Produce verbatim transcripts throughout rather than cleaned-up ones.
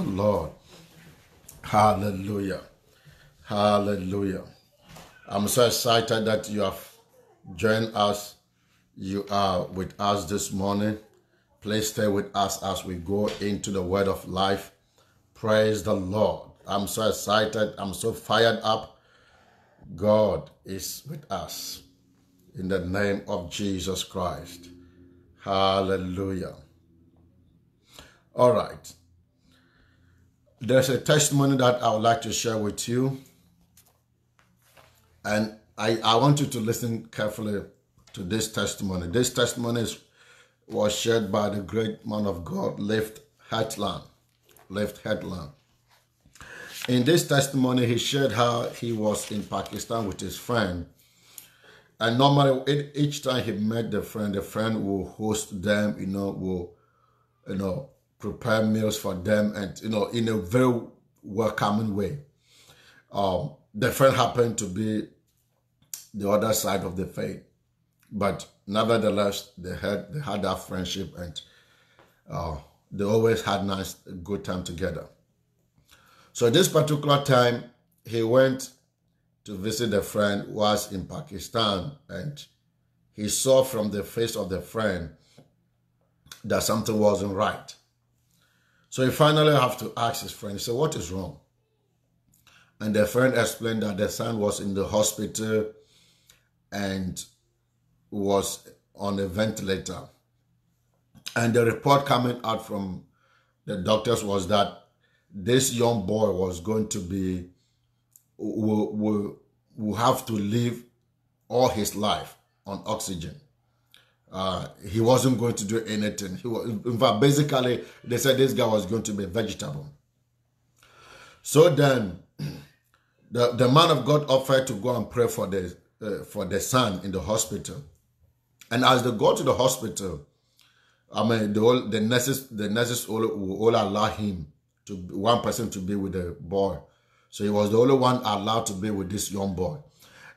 Lord. Hallelujah. Hallelujah. I'm so excited that you have joined us. You are with us this morning. Please stay with us as we go into the word of life. Praise the Lord. I'm so excited. I'm so fired up. God is with us. In the name of Jesus Christ. Hallelujah. All right. There's a testimony that I would like to share with you. And I, I want you to listen carefully to this testimony. This testimony is, was shared by the great man of God, Left Headland. Left Headland. In this testimony, he shared how he was in Pakistan with his friend. And normally, each time he met the friend, the friend will host them, you know, will, you know, prepare meals for them, and, you know, in a very welcoming way. Um, the friend happened to be the other side of the faith, but nevertheless, they had they had that friendship, and uh, they always had nice, good time together. So this particular time, he went to visit a friend who was in Pakistan, and he saw from the face of the friend that something wasn't right. So he finally had to ask his friend, he said, what is wrong? And the friend explained that the son was in the hospital and was on a ventilator. And the report coming out from the doctors was that this young boy was going to be Will, will, will have to live all his life on oxygen. Uh, he wasn't going to do anything. He was, in fact, basically, they said this guy was going to be a vegetable. So then, the, the man of God offered to go and pray for the, uh, for the son in the hospital. And as they go to the hospital, I mean, the, all, the nurses, the nurses all, will all allow him, to one person to be with the boy. So he was the only one allowed to be with this young boy.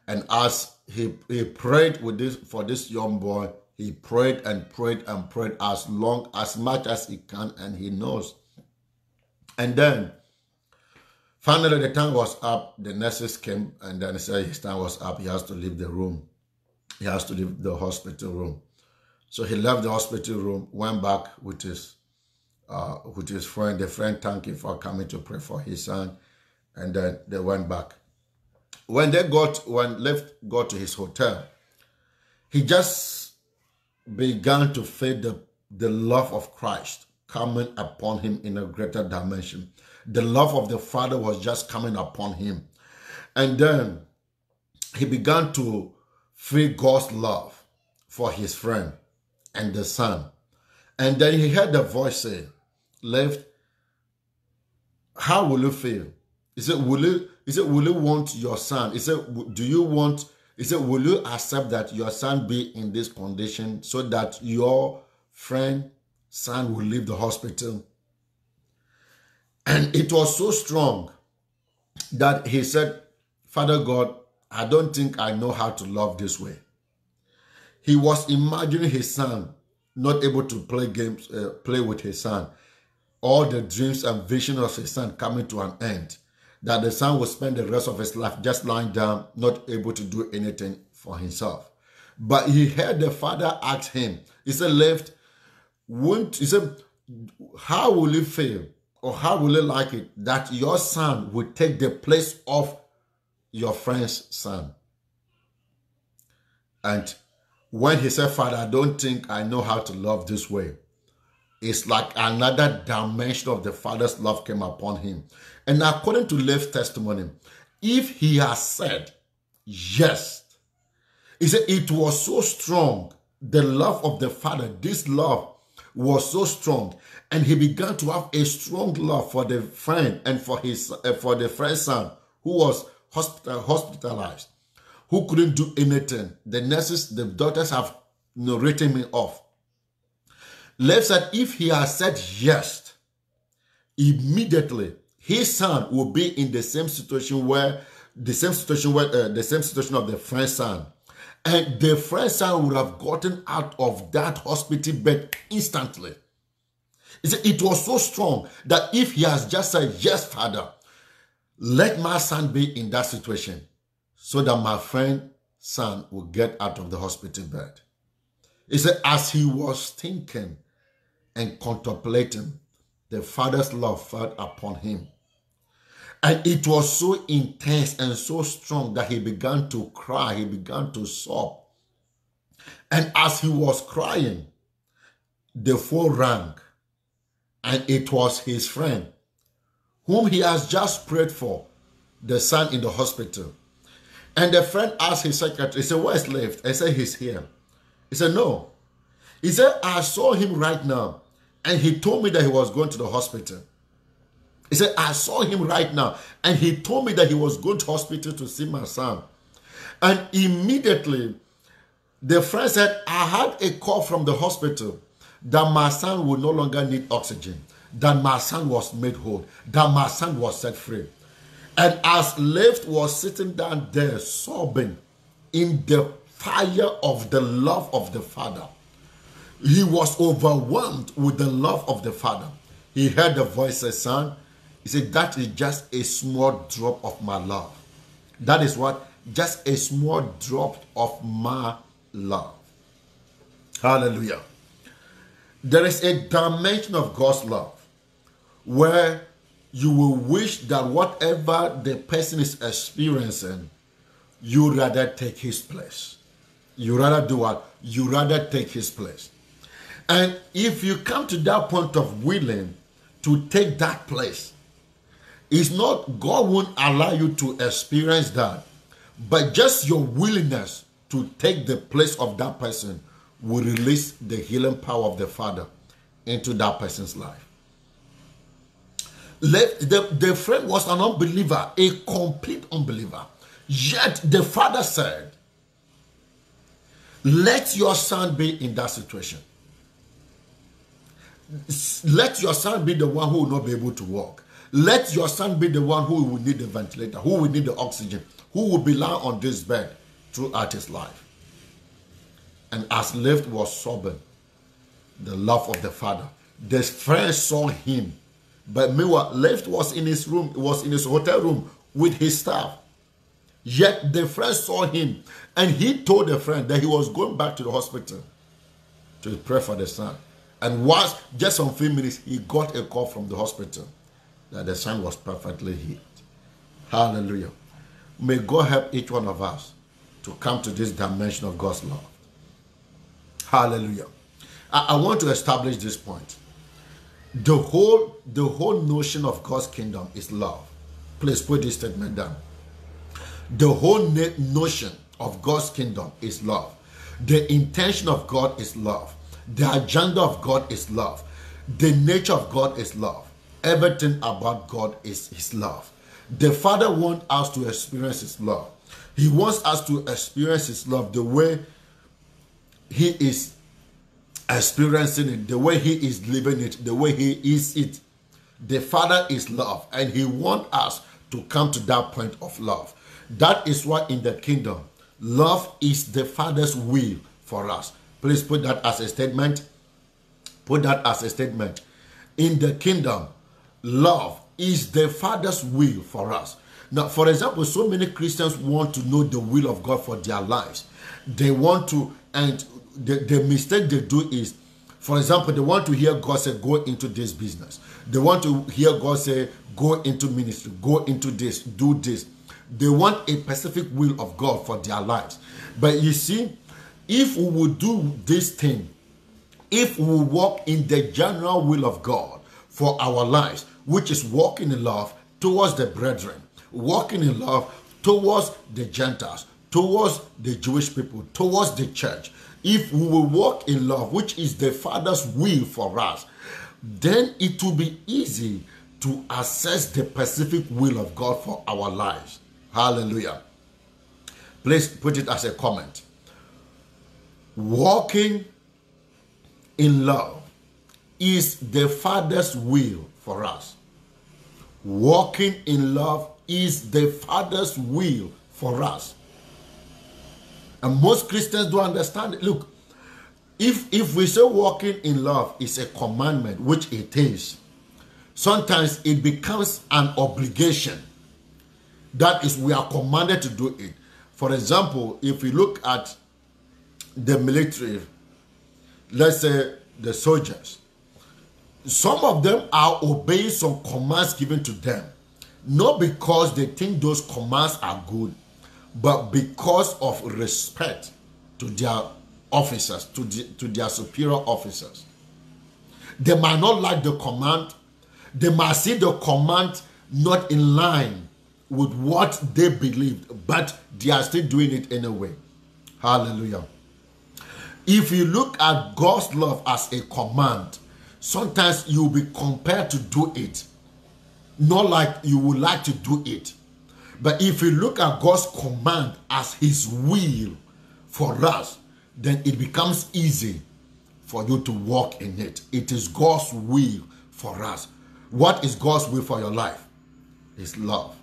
And as he, he prayed with this, for this young boy, he prayed and prayed and prayed as long, as much as he can, and he knows. And then, finally the time was up, the nurses came, and then he said his time was up, he has to leave the room. He has to leave the hospital room. So he left the hospital room, went back with his, uh, with his friend. The friend thanked him for coming to pray for his son. And then they went back. When they got, when Left got to his hotel, he just began to feel the, the love of Christ coming upon him in a greater dimension. The love of the Father was just coming upon him. And then he began to feel God's love for his friend and the son. And then he heard the voice say, Left, how will you feel? He said, will you, he said, will you want your son? He said, do you want, he said, will you accept that your son be in this condition so that your friend, son will leave the hospital? And it was so strong that he said, Father God, I don't think I know how to love this way. He was imagining his son not able to play games, uh, play with his son. All the dreams and visions of his son coming to an end. That the son will spend the rest of his life just lying down, not able to do anything for himself. But he heard the father ask him, he said, Left, won't, he said, how will you feel, or how will you like it, that your son will take the place of your friend's son? And when he said, Father, I don't think I know how to love this way, it's like another dimension of the Father's love came upon him. And according to Left's testimony, if he has said yes, he said it was so strong, the love of the Father, this love was so strong, and he began to have a strong love for the friend and for his uh, for the friend's son who was hospital, hospitalized, who couldn't do anything. The nurses, the doctors have written him off. Left said if he has said yes, immediately his son will be in the same situation where the same situation where uh, the same situation of the friend's son, and the friend's son would have gotten out of that hospital bed instantly. He said it was so strong that if he has just said, yes, Father, let my son be in that situation so that my friend son will get out of the hospital bed. He said, as he was thinking and contemplating, the Father's love fell upon him. And it was so intense and so strong that he began to cry, he began to sob. And as he was crying, the phone rang, and it was his friend, whom he has just prayed for, the son in the hospital. And the friend asked his secretary, he said, where's Left? I said, he's here. He said, no. He said, I saw him right now, and he told me that he was going to the hospital. He said, I saw him right now, and he told me that he was going to hospital to see my son. And immediately, the friend said, I had a call from the hospital that my son would no longer need oxygen, that my son was made whole, that my son was set free. And as Left was sitting down there sobbing in the fire of the love of the Father, he was overwhelmed with the love of the Father. He heard the voice of Son. He said, that is just a small drop of my love. That is what? Just a small drop of my love. Hallelujah. There is a dimension of God's love where you will wish that whatever the person is experiencing, you rather take his place. You rather do what? You rather take his place. And if you come to that point of willing to take that place, it's not God won't allow you to experience that, but just your willingness to take the place of that person will release the healing power of the Father into that person's life. Let the, the friend was an unbeliever, a complete unbeliever. Yet the Father said, let your son be in that situation. Let your son be the one who will not be able to walk. Let your son be the one who will need the ventilator, who will need the oxygen, who will be lying on this bed throughout his life. And as Left was sobbing, the love of the Father, the friend saw him. But meanwhile, Left was in his room, was in his hotel room with his staff. Yet the friend saw him, and he told the friend that he was going back to the hospital to pray for the son. And once, just some few minutes, he got a call from the hospital that the son was perfectly healed. Hallelujah. May God help each one of us to come to this dimension of God's love. Hallelujah. I, I want to establish this point. The whole, the whole notion of God's kingdom is love. Please put this statement down. The whole notion of God's kingdom is love. The intention of God is love. The agenda of God is love. The nature of God is love. Everything about God is his love. The Father wants us to experience his love. He wants us to experience his love the way he is experiencing it, the way he is living it, the way he is it. The Father is love, and he wants us to come to that point of love. That is why in the kingdom, love is the Father's will for us. Please put that as a statement. Put that as a statement. In the kingdom, love is the Father's will for us. Now, for example, so many Christians want to know the will of God for their lives. They want to, and the, the mistake they do is, for example, they want to hear God say, go into this business. They want to hear God say, go into ministry, go into this, do this. They want a specific will of God for their lives. But you see, if we would do this thing, if we walk in the general will of God for our lives, which is walking in love towards the brethren, walking in love towards the Gentiles, towards the Jewish people, towards the church, if we will walk in love, which is the Father's will for us, then it will be easy to assess the specific will of God for our lives. Hallelujah. Please put it as a comment. Walking in love is the Father's will for us. Walking in love is the Father's will for us. And most Christians don't understand it. Look, If, if we say walking in love is a commandment, which it is, sometimes it becomes an obligation. That is, we are commanded to do it. For example, if we look at the military, let's say the soldiers, some of them are obeying some commands given to them, not because they think those commands are good, but because of respect to their officers, to, the, to their superior officers. They might not like the command. They might see the command not in line with what they believed, but they are still doing it anyway. Hallelujah. If you look at God's love as a command, sometimes you'll be compelled to do it, not like you would like to do it. But if you look at God's command as his will for us, then it becomes easy for you to walk in it. It is God's will for us. What is God's will for your life? It's love.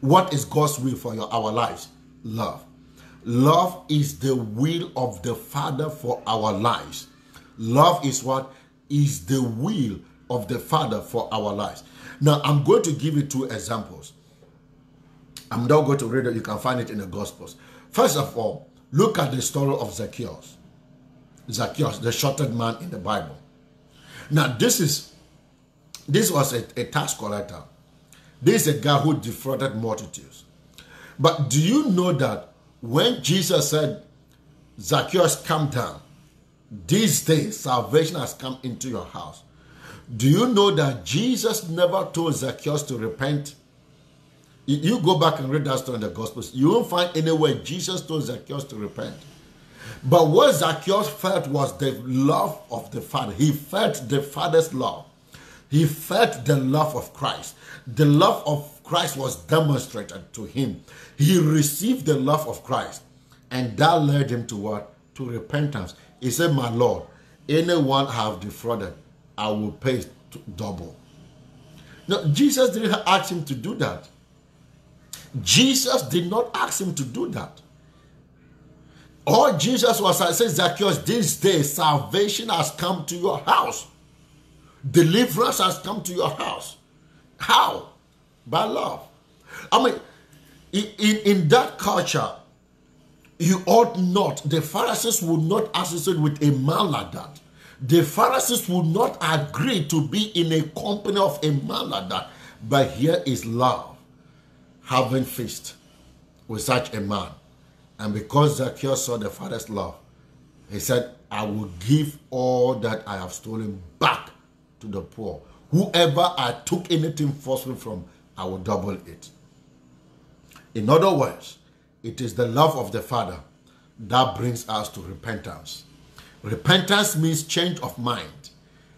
What is God's will for your, our lives? Love. Love is the will of the Father for our lives. Love is what? Is the will of the Father for our lives. Now, I'm going to give you two examples. I'm not going to read it. You can find it in the Gospels. First of all, look at the story of Zacchaeus. Zacchaeus, the shortest man in the Bible. Now, this is this was a, a tax collector. This is a guy who defrauded multitudes. But do you know that when Jesus said, Zacchaeus, come down, this day salvation has come into your house. Do you know that Jesus never told Zacchaeus to repent? You go back and read that story in the Gospels. You won't find anywhere Jesus told Zacchaeus to repent. But what Zacchaeus felt was the love of the Father. He felt the Father's love. He felt the love of Christ. The love of Christ was demonstrated to him. He received the love of Christ. And that led him to what? To repentance. He said, my Lord, anyone have defrauded, I will pay double. Now, Jesus didn't ask him to do that. Jesus did not ask him to do that. All Jesus was saying, Zacchaeus, this day salvation has come to your house. Deliverance has come to your house. How? By love. I mean, in, in, in that culture, you ought not, the Pharisees would not associate with a man like that. The Pharisees would not agree to be in a company of a man like that. But here is love, having feast with such a man. And because Zacchaeus saw the Father's love, he said, I will give all that I have stolen back to the poor. Whoever I took anything forcefully from, I will double it. In other words, it is the love of the Father that brings us to repentance. Repentance means change of mind.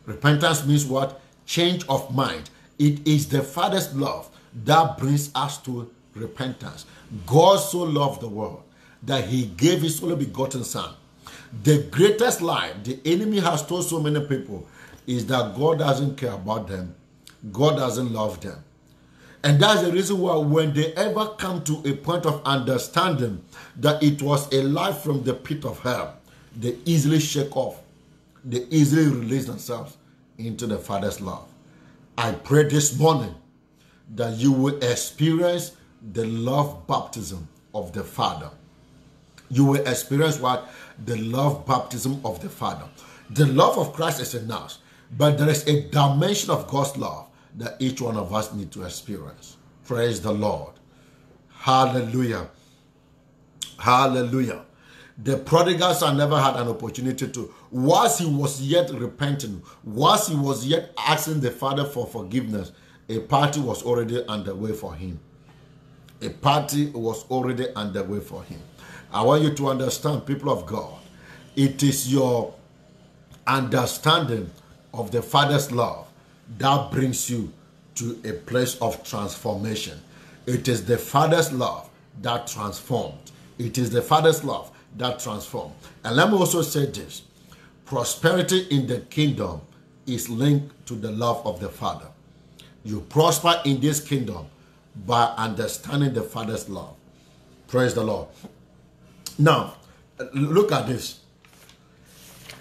Repentance means what? Change of mind. It is the Father's love that brings us to repentance. God so loved the world that he gave his only begotten Son. The greatest lie the enemy has told so many people is that God doesn't care about them. God doesn't love them. And that's the reason why when they ever come to a point of understanding that it was a lie from the pit of hell, they easily shake off. They easily release themselves into the Father's love. I pray this morning that you will experience the love baptism of the Father. You will experience what? The love baptism of the Father. The love of Christ is announced, but there is a dimension of God's love that each one of us need to experience. Praise the Lord. Hallelujah. Hallelujah. The prodigal son never had an opportunity to. Whilst he was yet repenting, whilst he was yet asking the Father for forgiveness, a party was already underway for him. A party was already underway for him. I want you to understand, people of God, it is your understanding of the Father's love that brings you to a place of transformation. It is the Father's love that transformed. It is the Father's love that transformed. And let me also say this. Prosperity in the kingdom is linked to the love of the Father. You prosper in this kingdom by understanding the Father's love. Praise the Lord. Now, look at this.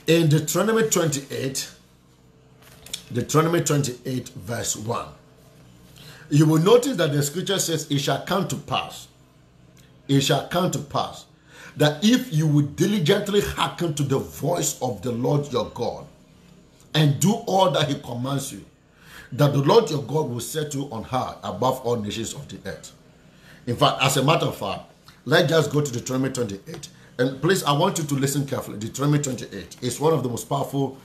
in Deuteronomy twenty-eight, Deuteronomy twenty-eight verse one, you will notice that the scripture says, it shall come to pass, it shall come to pass, that if you would diligently hearken to the voice of the Lord your God, and do all that he commands you, that the Lord your God will set you on high above all nations of the earth. In fact, as a matter of fact, let's just go to Deuteronomy twenty-eight. And please, I want you to listen carefully. Deuteronomy twenty-eight is one of the most powerful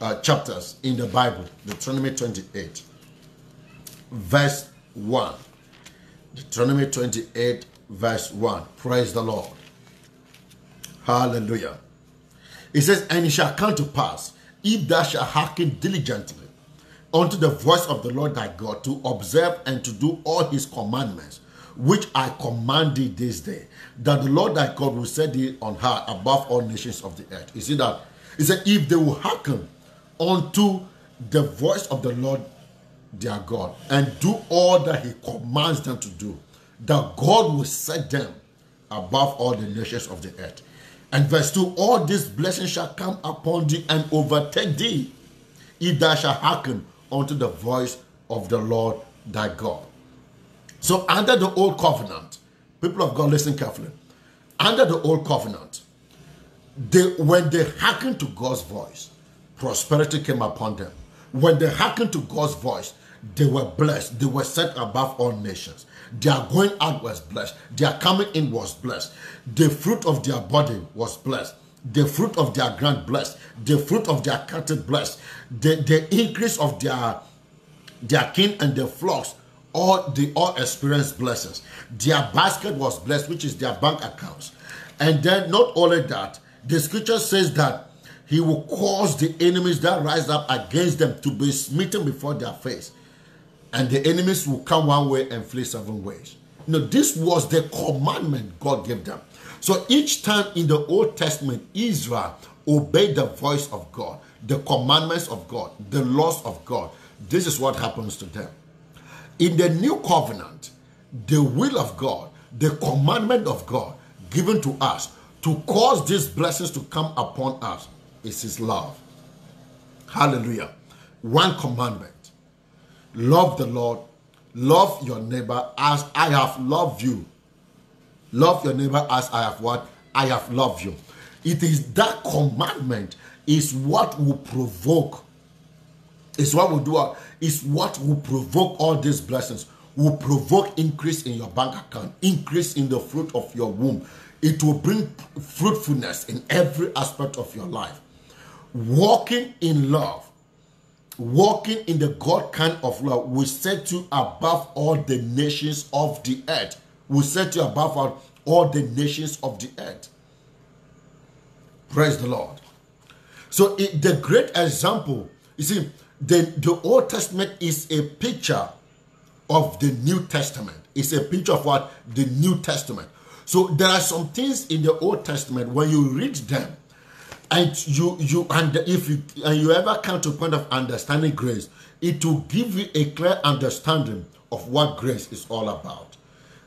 uh, chapters in the Bible. Deuteronomy twenty-eight, verse one. Deuteronomy twenty-eight, verse one. Praise the Lord. Hallelujah. It says, and it shall come to pass, if thou shalt hearken diligently unto the voice of the Lord thy God, to observe and to do all his commandments, which I command thee this day, that the Lord thy God will set thee on high above all nations of the earth. You see that? He said, if they will hearken unto the voice of the Lord their God, and do all that he commands them to do, that God will set them above all the nations of the earth. And verse two, all these blessings shall come upon thee and overtake thee, if thou shalt hearken unto the voice of the Lord thy God. So under the Old Covenant, people of God, listen carefully. Under the Old Covenant, they, when they hearkened to God's voice, prosperity came upon them. When they hearkened to God's voice, they were blessed. They were set above all nations. Their going out was blessed. Their coming in was blessed. The fruit of their body was blessed. The fruit of their ground blessed. The fruit of their cattle blessed. The, the increase of their, their kin and their flocks, all they all experienced blessings. Their basket was blessed, which is their bank accounts. And then not only that, the scripture says that he will cause the enemies that rise up against them to be smitten before their face. And the enemies will come one way and flee seven ways. Now, this was the commandment God gave them. So each time in the Old Testament, Israel obeyed the voice of God, the commandments of God, the laws of God. This is what happens to them. In the New Covenant, the will of God, the commandment of God given to us to cause these blessings to come upon us is his love. Hallelujah. One commandment. Love the Lord, love your neighbor as I have loved you. Love your neighbor as I have what? I have loved you. It is that commandment is what will provoke, is what will do, is what will provoke all these blessings, will provoke increase in your bank account, increase in the fruit of your womb. It will bring fruitfulness in every aspect of your life. Walking in love, walking in the God kind of love will set you above all the nations of the earth. Will set you above all the nations of the earth. Praise the Lord. So it, the great example, you see, the, the Old Testament is a picture of the New Testament. It's a picture of what? The New Testament. So there are some things in the Old Testament, when you read them, and you you and if you and you ever come to a point of understanding grace, it will give you a clear understanding of what grace is all about.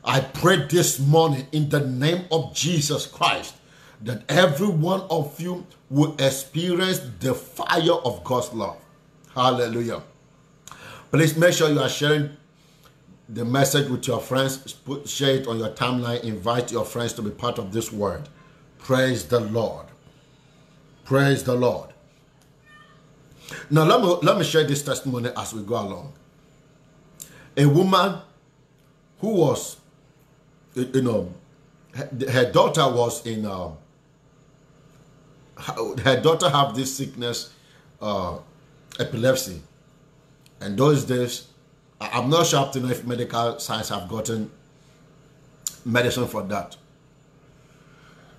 I pray this morning in the name of Jesus Christ that every one of you will experience the fire of God's love. Hallelujah. Please make sure you are sharing the message with your friends. Put, share it on your timeline. Invite your friends to be part of this word. Praise the Lord. Praise the Lord. Now, let me, let me share this testimony as we go along. A woman who was, you know, her daughter was in, uh, her daughter had this sickness, uh, epilepsy. And those days, I'm not sure up to know if medical science have gotten medicine for that.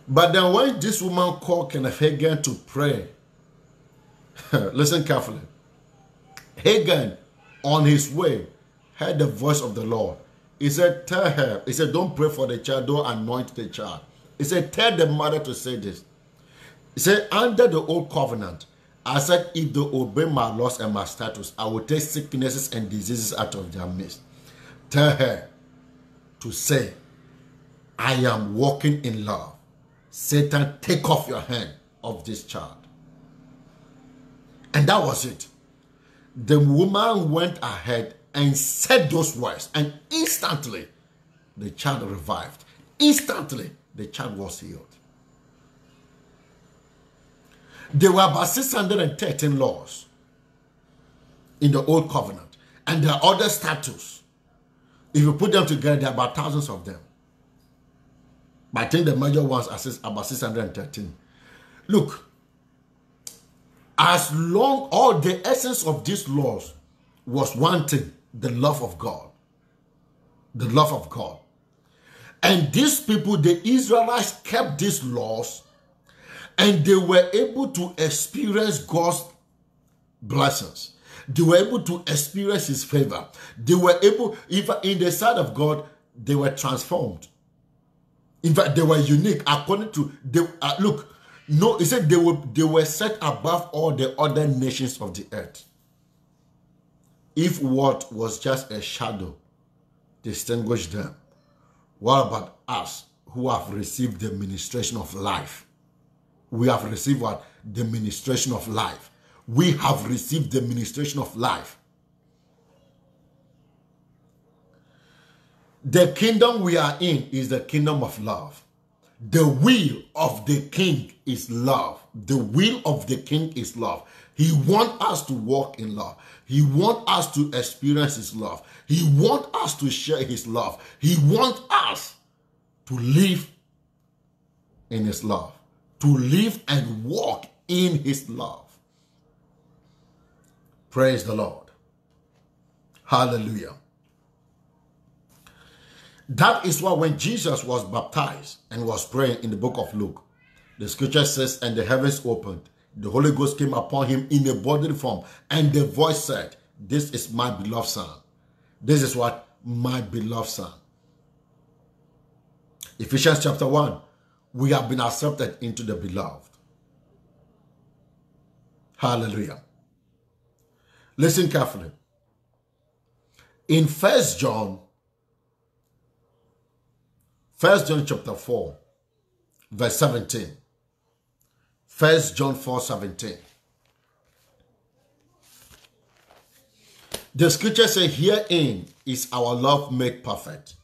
But then when this woman called Kenneth Hagen to pray, listen carefully, Hagen, on his way, heard the voice of the Lord. He said, tell her, he said, don't pray for the child, don't anoint the child. He said, tell the mother to say this. He said, under the Old Covenant, I said, if they obey my laws and my statutes, I will take sicknesses and diseases out of their midst. Tell her to say, I am walking in love. Satan, take off your hand of this child. And that was it. The woman went ahead and said those words, and instantly the child revived. Instantly the child was healed. There were about six hundred thirteen laws in the Old Covenant, and there are other statutes. If you put them together, there are about thousands of them. But I think the major ones are about six hundred thirteen. Look, as long all the essence of these laws was one thing, the love of God. The love of God. And these people, the Israelites, kept these laws, and they were able to experience God's blessings. They were able to experience his favor. They were able, if in the sight of God, they were transformed. In fact, they were unique according to, they, uh, look, no, he said they were, they were set above all the other nations of the earth. If what was just a shadow distinguished them, what about us who have received the ministration of life? We have received what? The ministration of life. We have received the ministration of life. The kingdom we are in is the kingdom of love. The will of the king is love. The will of the king is love. He wants us to walk in love. He wants us to experience his love. He wants us to share his love. He wants us to live in his love. To live and walk in his love. Praise the Lord. Hallelujah. That is why when Jesus was baptized and was praying in the book of Luke, the scripture says, and the heavens opened, the Holy Ghost came upon him in a bodily form, and the voice said, this is my beloved son. This is what? My beloved son. Ephesians chapter one. We have been accepted into the beloved. Hallelujah. Listen carefully. In First John, First John chapter four, verse seventeen. First John four, seventeen. The scripture says, herein is our love made perfect.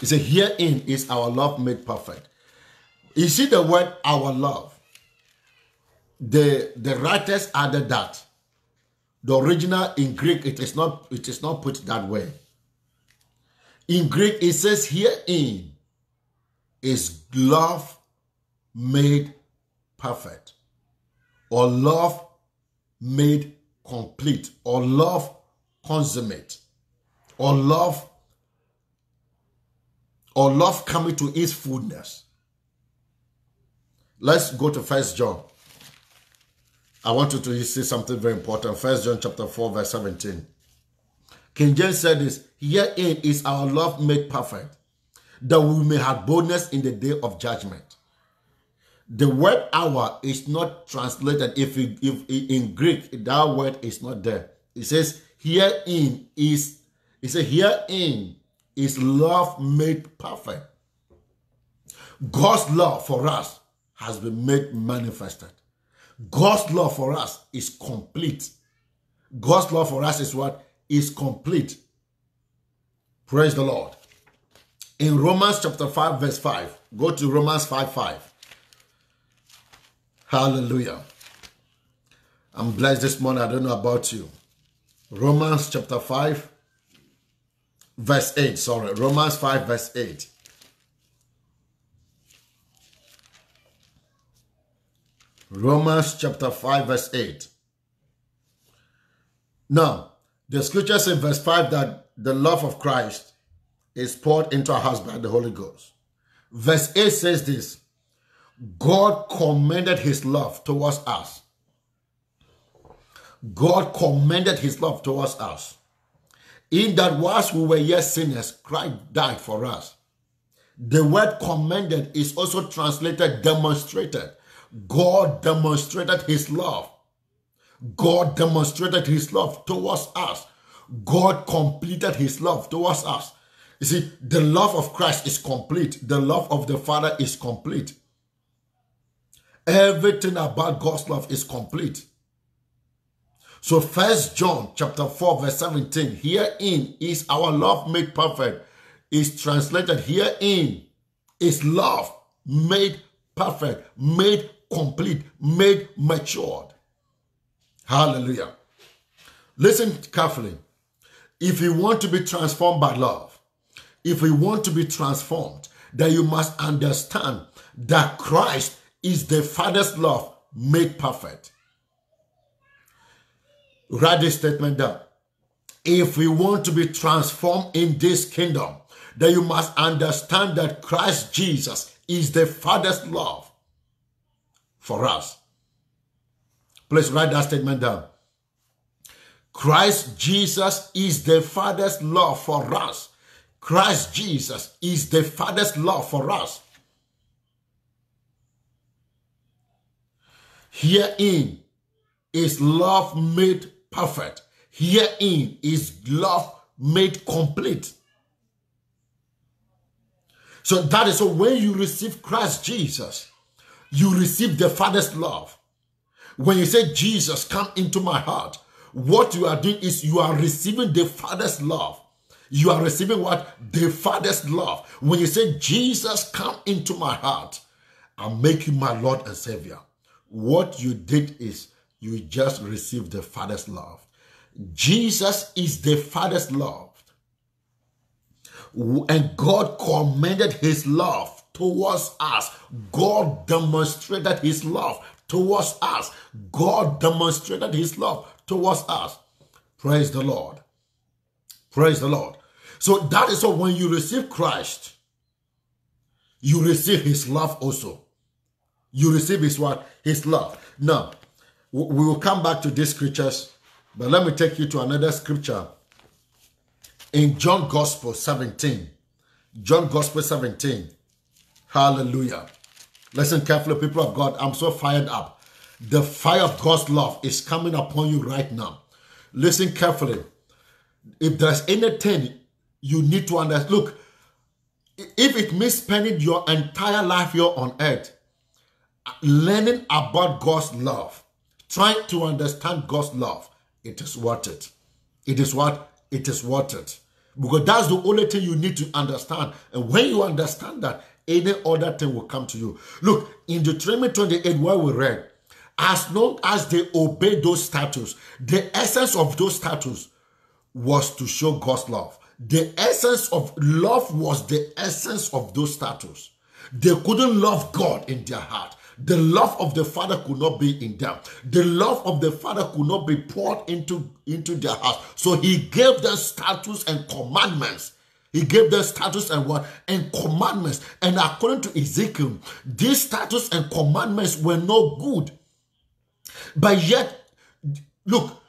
He said, herein is our love made perfect. You see the word our love. The, the writers added that. The original in Greek, it is not, it is not put that way. In Greek, it says, herein is love made perfect. Or love made complete. Or love consummate. Or love Or love coming to its fullness. Let's go to First John. I want you to see something very important. First John chapter four, verse seventeen. King James said this, herein is our love made perfect, that we may have boldness in the day of judgment. The word "our" is not translated. If, it, if in Greek, that word is not there. It says, herein is, it says, herein is love made perfect. God's love for us has been made manifested. God's love for us is complete. God's love for us is what? Is complete. Praise the Lord. In Romans chapter five, verse five. Go to Romans five, five. Hallelujah. I'm blessed this morning. I don't know about you. Romans chapter five. Verse eight, sorry. Romans five, verse eight. Romans chapter five, verse eight. Now, the scripture says in verse five that the love of Christ is poured into our hearts by the Holy Ghost. Verse eight says this, God commended his love towards us. God commended his love towards us. In that whilst we were yet sinners, Christ died for us. The word commended is also translated demonstrated. God demonstrated his love. God demonstrated his love towards us. God completed his love towards us. You see, the love of Christ is complete. The love of the Father is complete. Everything about God's love is complete. So First John chapter four verse seventeen, herein is our love made perfect, is translated herein is love made perfect, made complete, made matured. Hallelujah. Listen carefully. If you want to be transformed by love, if we want to be transformed, then you must understand that Christ is the Father's love made perfect. Write this statement down. If we want to be transformed in this kingdom, then you must understand that Christ Jesus is the Father's love for us. Please write that statement down. Christ Jesus is the Father's love for us. Christ Jesus is the Father's love for us. Herein is love made perfect. Herein is love made complete. So that is so when you receive Christ Jesus, you receive the Father's love. When you say, Jesus, come into my heart, what you are doing is you are receiving the Father's love. You are receiving what? The Father's love. When you say, Jesus, come into my heart, I'll make you my Lord and Savior. What you did is you just received the Father's love. Jesus is the Father's love. And God commended his love towards us. God demonstrated his love towards us. God demonstrated his love towards us. Praise the Lord. Praise the Lord. So that is when you receive Christ, you receive his love also. You receive his what? His love. Now, we will come back to these scriptures, but let me take you to another scripture in John Gospel seventeen. John Gospel seventeen. Hallelujah. Listen carefully, people of God. I'm so fired up. The fire of God's love is coming upon you right now. Listen carefully. If there's anything you need to understand, look, if it means spending your entire life here on earth, learning about God's love, trying to understand God's love, it is worth it. It is what? It is worth it. Because that's the only thing you need to understand. And when you understand that, any other thing will come to you. Look, in Deuteronomy twenty-eight, where we read, as long as they obey those statutes, the essence of those statutes was to show God's love. The essence of love was the essence of those statutes. They couldn't love God in their heart. The love of the Father could not be in them. The love of the Father could not be poured into, into their hearts. So he gave them statutes and commandments. He gave them statutes and what? And commandments. And according to Ezekiel, these statutes and commandments were no good. But yet, look,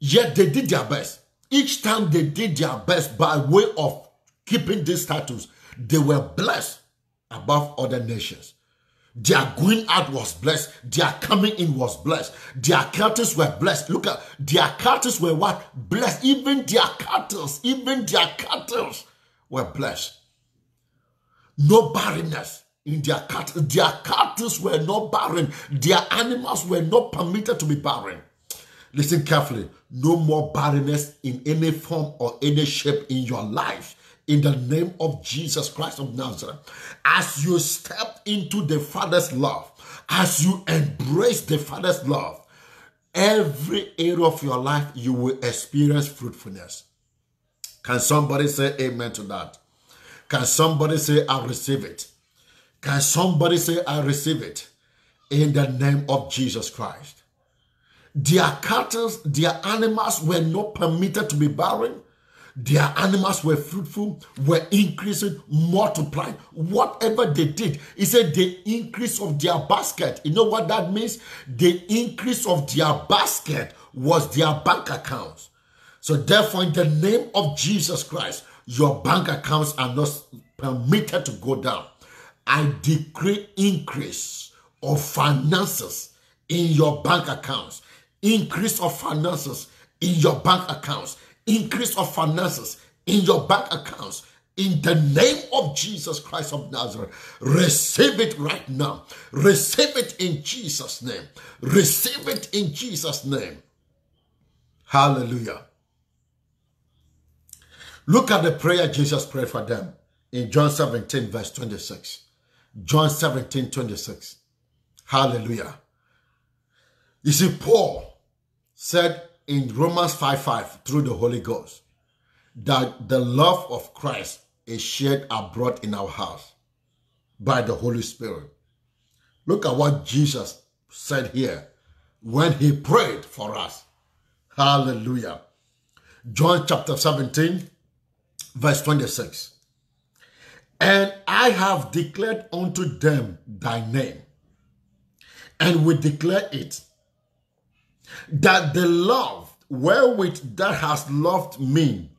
yet they did their best. Each time they did their best by way of keeping these statutes, they were blessed above other nations. Their going out was blessed. Their coming in was blessed. Their cattle were blessed. Look at their cattle were what? Blessed. Even their cattle, even their cattle were blessed. No barrenness in their cattle. Their cattle were not barren. Their animals were not permitted to be barren. Listen carefully. No more barrenness in any form or any shape in your life. In the name of Jesus Christ of Nazareth, as you step into the Father's love, as you embrace the Father's love, every area of your life, you will experience fruitfulness. Can somebody say amen to that? Can somebody say, I receive it? Can somebody say, I receive it? In the name of Jesus Christ. Their cattle, their animals were not permitted to be barren. Their animals were fruitful, were increasing, multiplying. Whatever they did, he said the increase of their basket. You know what that means? The increase of their basket was their bank accounts. So therefore, in the name of Jesus Christ, your bank accounts are not permitted to go down. I decree increase of finances in your bank accounts. Increase of finances in your bank accounts. Increase of finances in your bank accounts. In the name of Jesus Christ of Nazareth, receive it right now. Receive it in Jesus' name. Receive it in Jesus' name. Hallelujah. Look at the prayer Jesus prayed for them in John seventeen verse twenty-six. John seventeen, twenty-six. Hallelujah. You see, Paul said in Romans five, five through the Holy Ghost that the love of Christ is shared abroad in our hearts by the Holy Spirit. Look at what Jesus said here when he prayed for us. Hallelujah. John chapter seventeen, verse twenty-six. And I have declared unto them thy name, and we declare it, that the love wherewith thou hast loved me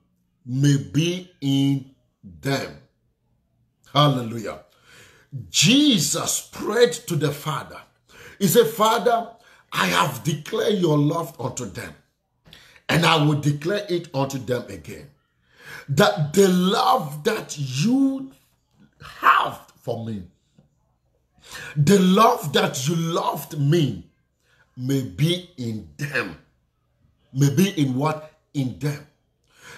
may be in them. Hallelujah. Jesus prayed to the Father. He said, Father, I have declared your love unto them, and I will declare it unto them again, that the love that you have for me, the love that you loved me, may be in them. May be in what? In them.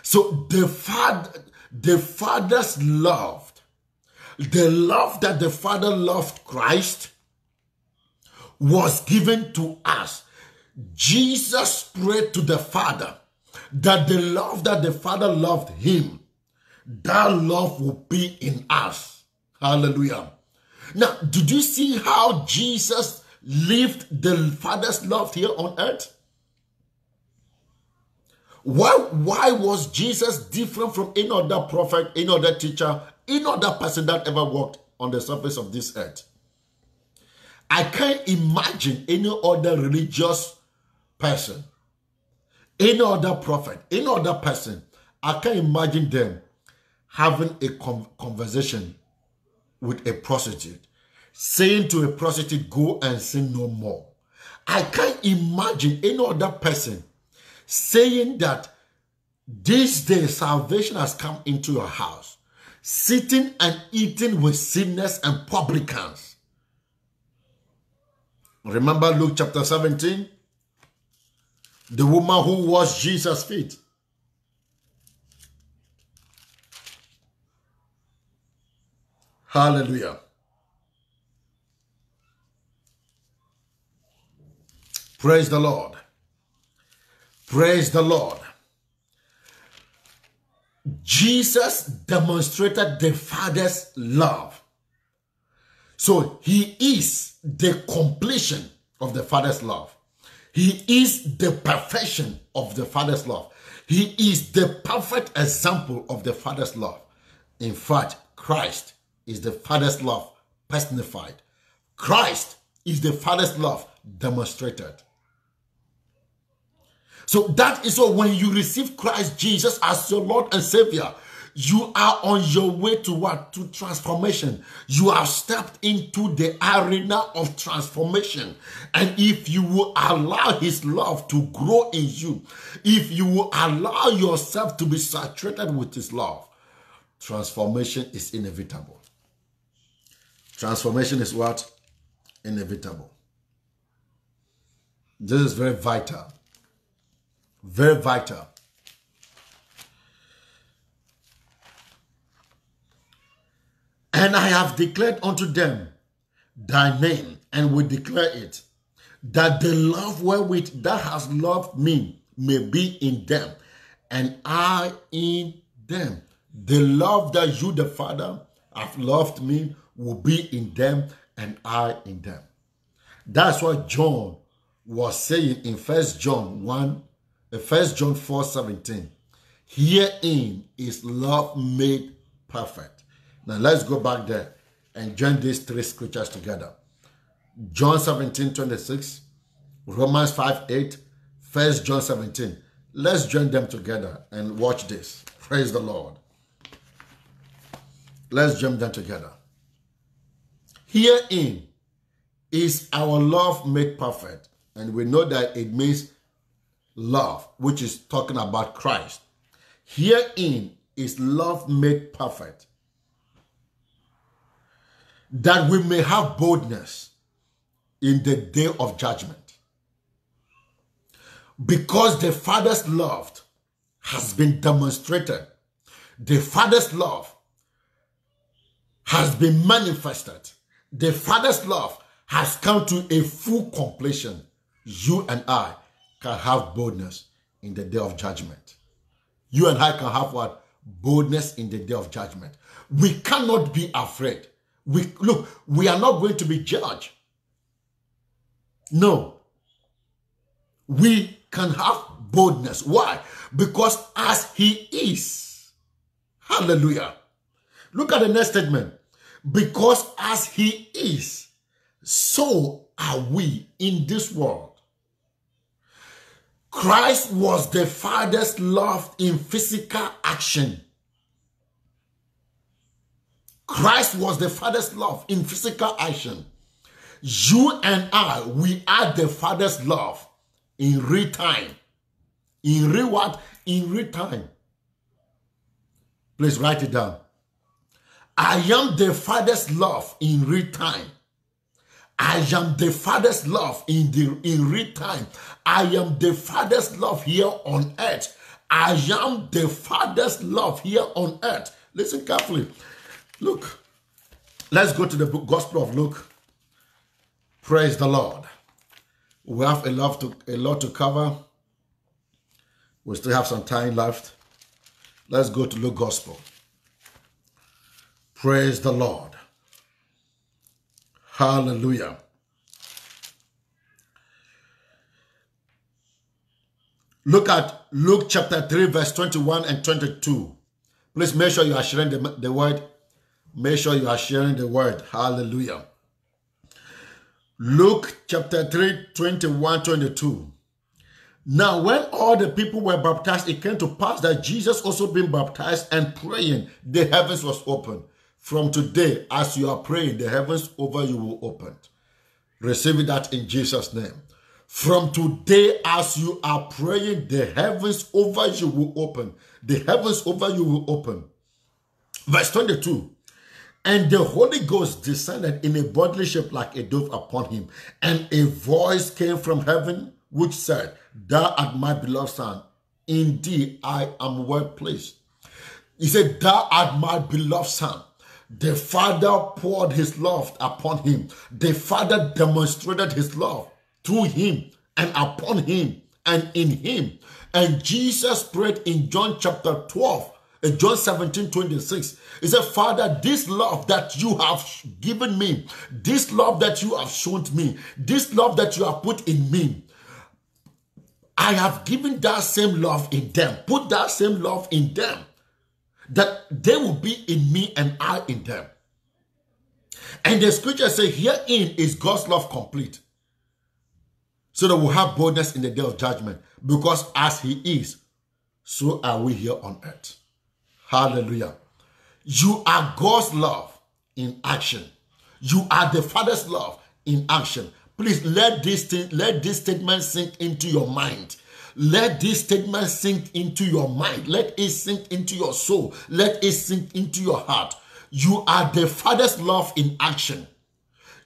So the father, the Father's love, the love that the Father loved Christ, was given to us. Jesus prayed to the Father that the love that the Father loved him, that love will be in us. Hallelujah. Now, did you see how Jesus lived the Father's love here on earth? Why, why was Jesus different from any other prophet, any other teacher, any other person that ever walked on the surface of this earth? I can't imagine any other religious person, any other prophet, any other person. I can't imagine them having a conversation with a prostitute, saying to a prostitute, go and sin no more. I can't imagine any other person saying that this day salvation has come into your house, sitting and eating with sinners and publicans. Remember Luke chapter seventeen? The woman who washed Jesus' feet. Hallelujah. Praise the Lord. Praise the Lord. Jesus demonstrated the Father's love. So he is the completion of the Father's love. He is the perfection of the Father's love. He is the perfect example of the Father's love. In fact, Christ is the Father's love personified. Christ is the Father's love demonstrated. So that is why when you receive Christ Jesus as your Lord and Savior, you are on your way to what? To transformation. You have stepped into the arena of transformation. And if you will allow his love to grow in you, if you will allow yourself to be saturated with his love, transformation is inevitable. Transformation is what? Inevitable. This is very vital. Very vital. And I have declared unto them thy name, and will declare it, that the love wherewith thou hast loved me may be in them, and I in them. The love that you, the Father, have loved me will be in them, and I in them. That's what John was saying in First John one. First John four, seventeen. Herein is love made perfect. Now let's go back there and join these three scriptures together. John seventeen, twenty-six, Romans five, eight, First John seventeen. Let's join them together and watch this. Praise the Lord. Let's join them together. Herein is our love made perfect. And we know that it means love, which is talking about Christ. Herein is love made perfect, that we may have boldness in the day of judgment. because the Father's love has been demonstrated. The Father's love has been manifested. The Father's love has come to a full completion. You and I can have boldness in the day of judgment. You and I can have what? Boldness in the day of judgment. We cannot be afraid. We look, we are not going to be judged. No. We can have boldness. Why? Because as he is. Hallelujah. Look at the next statement. Because as he is, so are we in this world. Christ was the Father's love in physical action. Christ was the Father's love in physical action. You and I, we are the Father's love in real time. In real what? In real time. Please write it down. I am the Father's love in real time. I am the Father's love in the in real time. I am the Father's love here on earth. I am the Father's love here on earth. Listen carefully. Look, let's go to the book, Gospel of Luke. Praise the Lord. We have a lot to a lot to cover. We still have some time left. Let's go to Luke Gospel. Praise the Lord. Hallelujah. Look at Luke chapter three, verse twenty-one and twenty-two. Please make sure you are sharing the, the word. Make sure you are sharing the word. Hallelujah. Luke chapter three, twenty-one, twenty-two. Now, when all the people were baptized, it came to pass that Jesus also being baptized and praying, the heavens was opened. From today, as you are praying, the heavens over you will open. Receive that in Jesus' name. From today, as you are praying, the heavens over you will open. The heavens over you will open. Verse twenty-two. And the Holy Ghost descended in a bodily shape like a dove upon him. And a voice came from heaven which said, Thou art my beloved Son. Indeed, I am well pleased. He said, Thou art my beloved Son. The Father poured his love upon him. The Father demonstrated his love through him and upon him and in him. And Jesus prayed in John chapter twelve, John seventeen, twenty-six. He said, Father, this love that you have given me, this love that you have shown to me, this love that you have put in me, I have given that same love in them. Put that same love in them, that they will be in me and I in them. And the scripture says, herein is God's love complete. So that we'll have boldness in the day of judgment. Because as he is, so are we here on earth. Hallelujah. You are God's love in action. You are the Father's love in action. Please let this, thing, let this statement sink into your mind. Let this statement sink into your mind. Let it sink into your soul. Let it sink into your heart. You are the Father's love in action.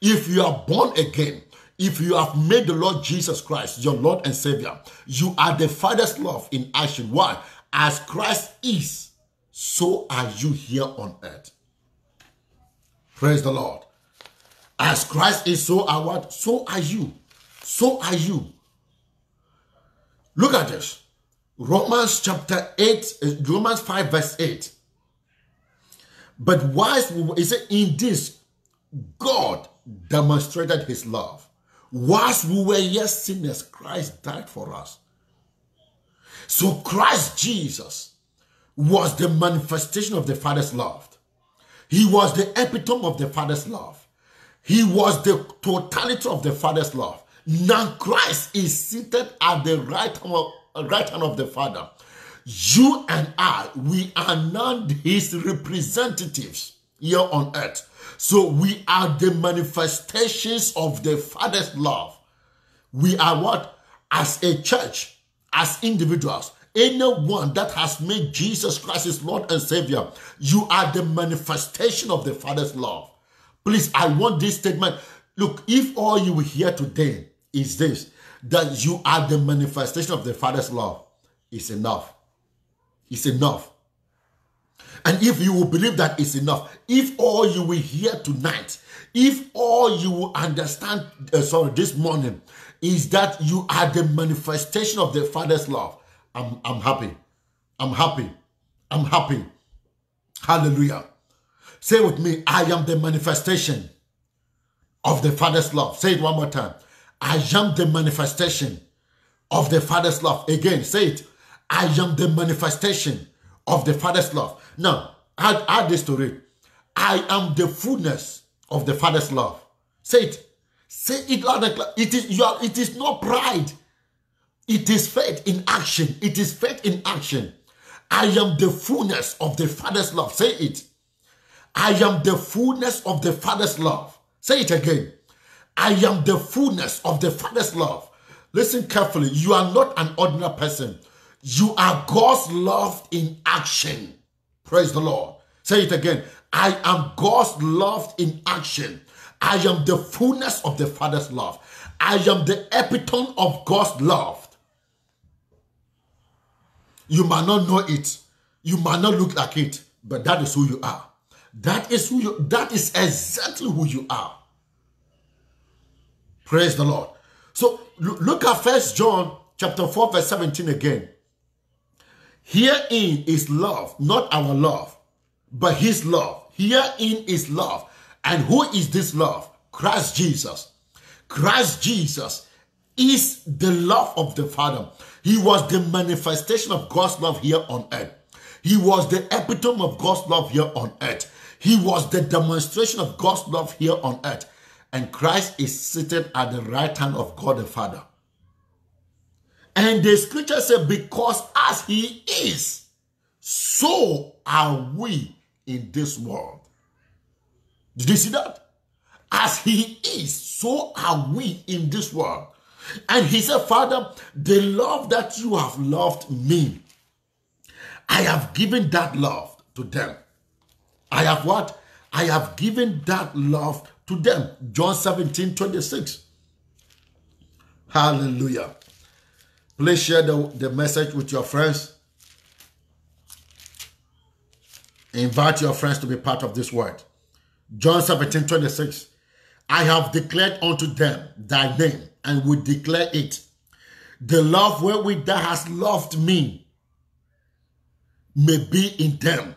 If you are born again, if you have made the Lord Jesus Christ your Lord and Savior, you are the Father's love in action. Why? As Christ is, so are you here on earth. Praise the Lord. As Christ is, so are what? So are you. So are you. Look at this. Romans chapter eight, Romans five, verse eight. But wise, he said, in this, God demonstrated his love. Whilst we were yet sinners, Christ died for us. So Christ Jesus was the manifestation of the Father's love. He was the epitome of the Father's love. He was the totality of the Father's love. Now Christ is seated at the right hand, of, right hand of the Father. You and I, we are now his representatives here on earth. So we are the manifestations of the Father's love. We are what? As a church, as individuals, anyone that has made Jesus Christ his Lord and Savior, you are the manifestation of the Father's love. Please, I want this statement. Look, if all you will hear today is this, that you are the manifestation of the Father's love is enough. It's enough. And if you will believe that it's enough, if all you will hear tonight, if all you will understand, uh, sorry, this morning, is that you are the manifestation of the Father's love, I'm, I'm happy. I'm happy. I'm happy. Hallelujah. Say with me, I am the manifestation of the Father's love. Say it one more time. I am the manifestation of the Father's love. Again, say it. I am the manifestation of the Father's love. Now, add, add this to it. I am the fullness of the Father's love. Say it. Say it loud and clear. It is, you are, it is not pride. It is faith in action. It is faith in action. I am the fullness of the Father's love. Say it. I am the fullness of the Father's love. Say it again. I am the fullness of the Father's love. Listen carefully. You are not an ordinary person. You are God's love in action. Praise the Lord. Say it again. I am God's love in action. I am the fullness of the Father's love. I am the epitome of God's love. You might not know it. You might not look like it, but that is who you are. That is who you, that is exactly who you are. Praise the Lord. So look at First John chapter four, verse seventeen again. Herein is love, not our love, but his love. Herein is love. And who is this love? Christ Jesus. Christ Jesus is the love of the Father. He was the manifestation of God's love here on earth. He was the epitome of God's love here on earth. He was the demonstration of God's love here on earth. And Christ is seated at the right hand of God the Father. And the scripture said, because as he is, so are we in this world. Did you see that? As he is, so are we in this world. And he said, Father, the love that you have loved me, I have given that love to them. I have what? I have given that love to them. John seventeen, twenty-six. Hallelujah. Please share the, the message with your friends. Invite your friends to be part of this word. John seventeen, twenty-six. I have declared unto them thy name, and will declare it. The love wherewith thou hast loved me may be in them.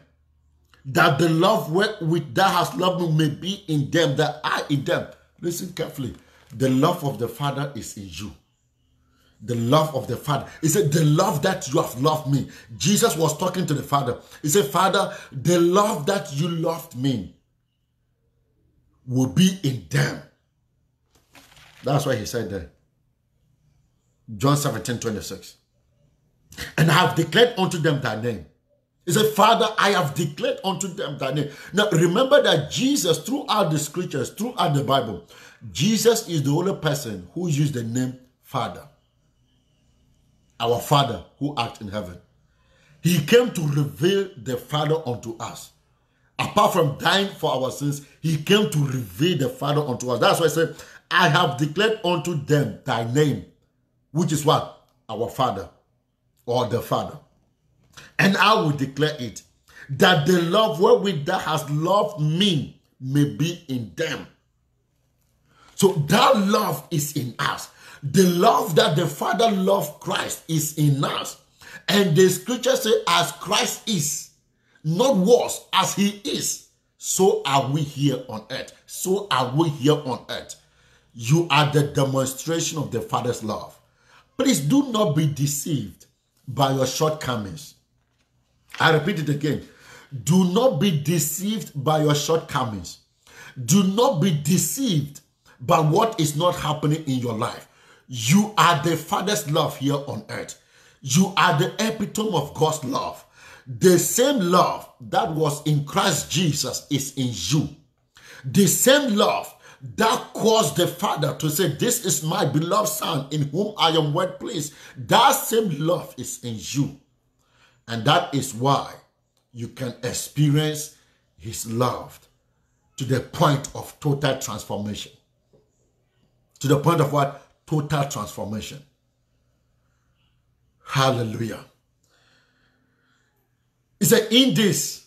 That the love wherewith thou hast loved me may be in them, that I in them. Listen carefully. The love of the Father is in you. The love of the Father. He said, the love that you have loved me. Jesus was talking to the Father. He said, Father, the love that you loved me will be in them. That's why he said that. John seventeen, twenty-six. And I have declared unto them thy name. He said, Father, I have declared unto them thy name. Now, remember that Jesus, throughout the scriptures, throughout the Bible, Jesus is the only person who used the name Father. Our Father who art in heaven. He came to reveal the Father unto us. Apart from dying for our sins, he came to reveal the Father unto us. That's why I said, I have declared unto them thy name, which is what? Our Father, or the Father. And I will declare it, that the love wherewith thou hast loved me may be in them. So that love is in us. The love that the Father loved Christ is in us. And the scripture says, as Christ is, not was, as he is, so are we here on earth. So are we here on earth. You are the demonstration of the Father's love. Please do not be deceived by your shortcomings. I repeat it again. Do not be deceived by your shortcomings. Do not be deceived by what is not happening in your life. You are the Father's love here on earth. You are the epitome of God's love. The same love that was in Christ Jesus is in you. The same love that caused the Father to say, this is my beloved Son in whom I am well pleased. That same love is in you. And that is why you can experience his love to the point of total transformation. To the point of what? total transformation. Hallelujah. He said, in this,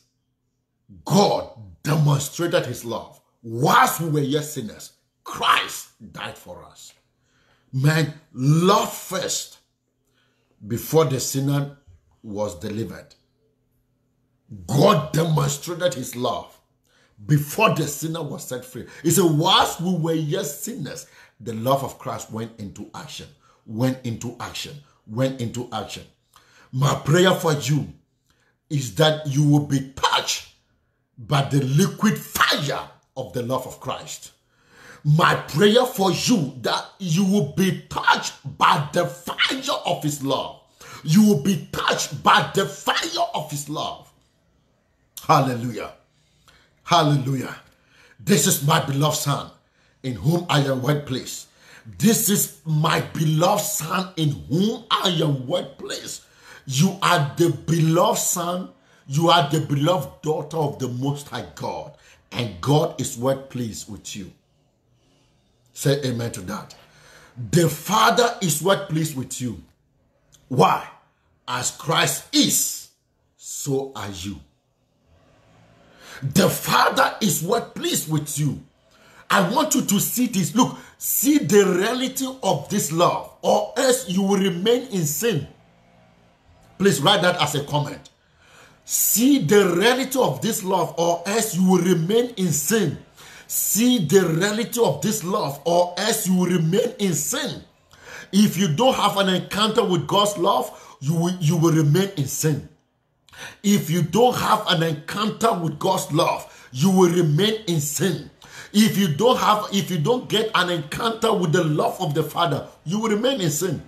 God demonstrated his love. Whilst we were yet sinners, Christ died for us. Man, love first, before the sinner was delivered. God demonstrated his love before the sinner was set free. He said, whilst we were yet sinners, the love of Christ went into action, went into action, went into action. My prayer for you is that you will be touched by the liquid fire of the love of Christ. My prayer for you that you will be touched by the fire of his love. You will be touched by the fire of his love. Hallelujah. Hallelujah. This is my beloved son in whom I am well pleased. This is my beloved son in whom I am well pleased. You are the beloved son. You are the beloved daughter of the Most High God. And God is well pleased with you. Say amen to that. The Father is well pleased with you. Why? As Christ is, so are you. The Father is well pleased with you. I want you to see this. Look, see the reality of this love, or else you will remain in sin. Please write that as a comment. See the reality of this love, or else you will remain in sin. See the reality of this love, or else you will remain in sin. If you don't have an encounter with God's love, you will, you will remain in sin. If you don't have an encounter with God's love, you will remain in sin. If you don't have, if you don't get an encounter with the love of the Father, you will remain in sin.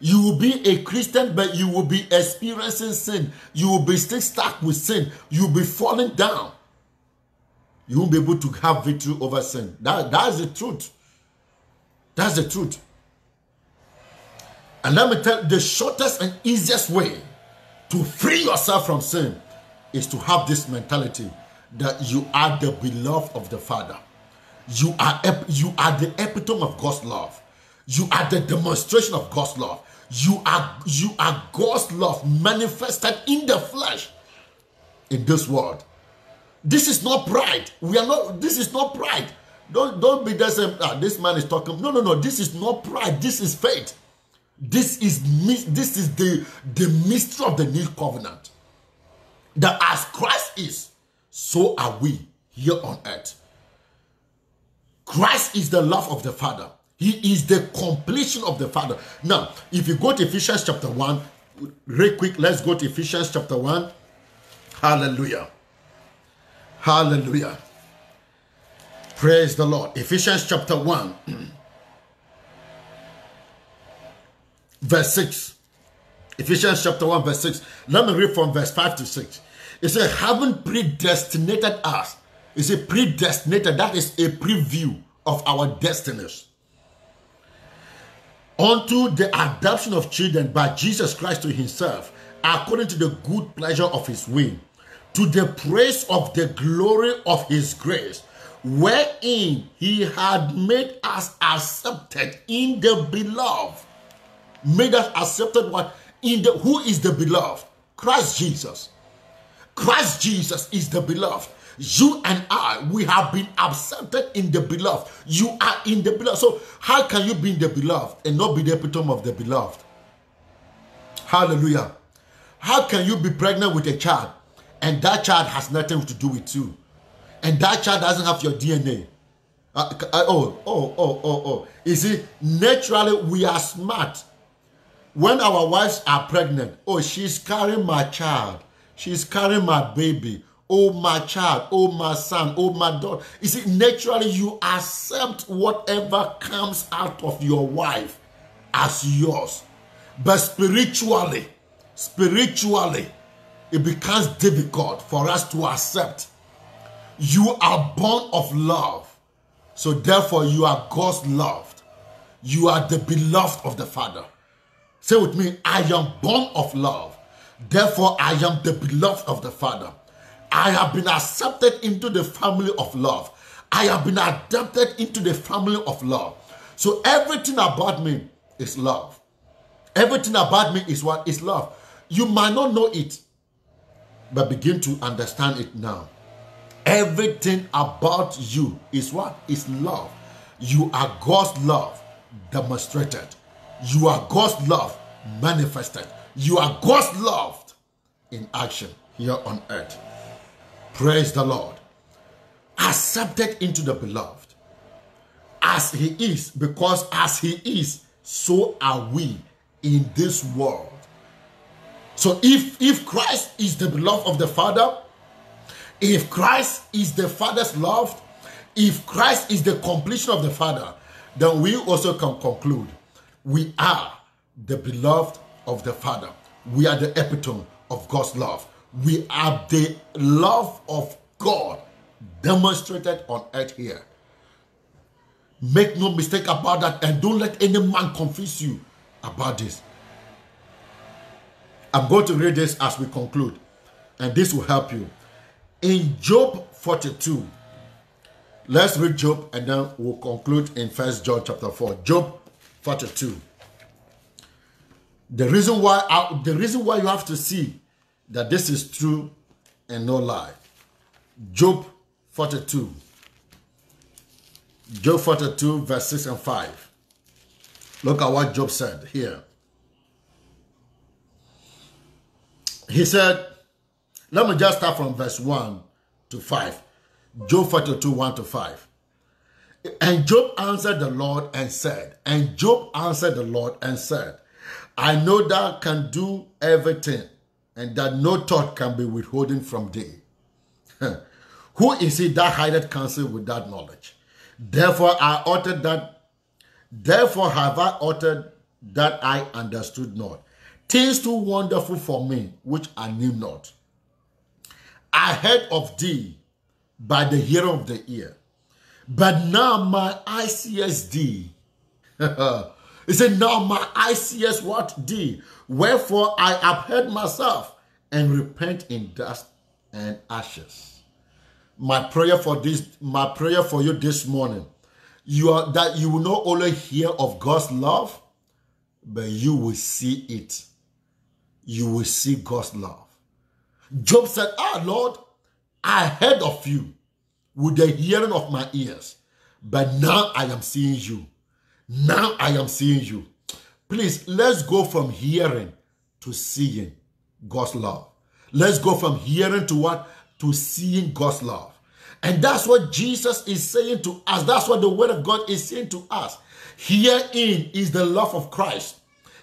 You will be a Christian, but you will be experiencing sin. You will be still stuck with sin. You will be falling down. You won't be able to have victory over sin. That, that's the truth. That's the truth. And let me tell you, the shortest and easiest way to free yourself from sin is to have this mentality that you are the beloved of the Father. You are, you are the epitome of God's love. You are the demonstration of God's love. You are, you are God's love manifested in the flesh in this world. This is not pride. We are not, this is not pride. Don't, don't be the same, ah, this man is talking. No, no, no. This is not pride. This is faith. This is this is the, the mystery of the New Covenant. That as Christ is, so are we here on earth. Christ is the love of the Father. He is the completion of the Father. Now, if you go to Ephesians chapter one, real quick, let's go to Ephesians chapter one. Hallelujah. Hallelujah. Praise the Lord. Ephesians chapter one. Verse six. Ephesians chapter one verse six. Let me read from verse five to six. It says, having predestinated us. It says predestinated. That is a preview of our destinies. Unto the adoption of children by Jesus Christ to himself, according to the good pleasure of his will, to the praise of the glory of his grace, wherein he had made us accepted in the beloved. Made us accepted what? In the, who is the beloved? Christ Jesus. Christ Jesus is the beloved. You and I, we have been accepted in the beloved. You are in the beloved. So how can you be in the beloved and not be the epitome of the beloved? Hallelujah. How can you be pregnant with a child and that child has nothing to do with you? And that child doesn't have your D N A. Uh, oh, oh, oh, oh, oh. You see, naturally we are smart. When our wives are pregnant, oh, she's carrying my child. She's carrying my baby. Oh, my child. Oh, my son. Oh, my daughter. You see, naturally, you accept whatever comes out of your wife as yours. But spiritually, spiritually, it becomes difficult for us to accept. You are born of love. So, therefore, you are God's loved. You are the beloved of the Father. Say with me, I am born of love. Therefore, I am the beloved of the Father. I have been accepted into the family of love. I have been adopted into the family of love. So everything about me is love. Everything about me is what is love. You might not know it, but begin to understand it now. Everything about you is what? Is love. You are God's love demonstrated. You are God's love manifested. You are God's love in action here on earth. Praise the Lord. Accepted into the beloved as he is, because as he is, so are we in this world. So if, if Christ is the beloved of the Father, if Christ is the Father's love, if Christ is the completion of the Father, then we also can conclude we are the beloved of the Father. We are the epitome of God's love. We are the love of God demonstrated on earth here. Make no mistake about that, and don't let any man confuse you about this. I'm going to read this as we conclude, and this will help you. In Job forty-two, let's read Job, and then we'll conclude in First John chapter four. Job forty-two. The reason why I, the reason why you have to see that this is true and no lie. Job forty-two. Job forty-two, verse six and five. Look at what Job said here. He said, let me just start from verse one to five. Job forty-two, one to five. And Job answered the Lord and said, and Job answered the Lord and said, I know thou can do everything, and that no thought can be withholden from thee. Who is he that hideth counsel without knowledge? Therefore I uttered that, therefore have I uttered that I understood not. Things too wonderful for me, which I knew not. I heard of thee by the hearing of the ear, but now my eye sees thee. He said, now my eye sees what? Thee. Wherefore I upheld myself and repent in dust and ashes. My prayer for this, my prayer for you this morning, you are that you will not only hear of God's love, but you will see it. You will see God's love. Job said, ah, Lord, I heard of you with the hearing of my ears, but now I am seeing you. Now I am seeing you. Please, let's go from hearing to seeing God's love. Let's go from hearing to what? To seeing God's love. And that's what Jesus is saying to us. That's what the Word of God is saying to us. Herein is the love of Christ.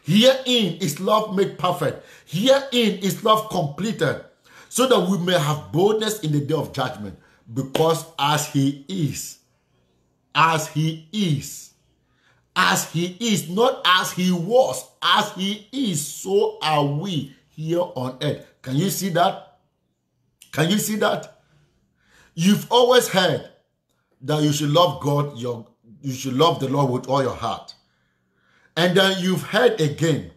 Herein is love made perfect. Herein is love completed, so that we may have boldness in the day of judgment. Because as he is, as he is, as he is, not as he was, as he is, so are we here on earth. Can you see that? Can you see that? You've always heard that you should love God, your, you should love the Lord with all your heart. And then you've heard again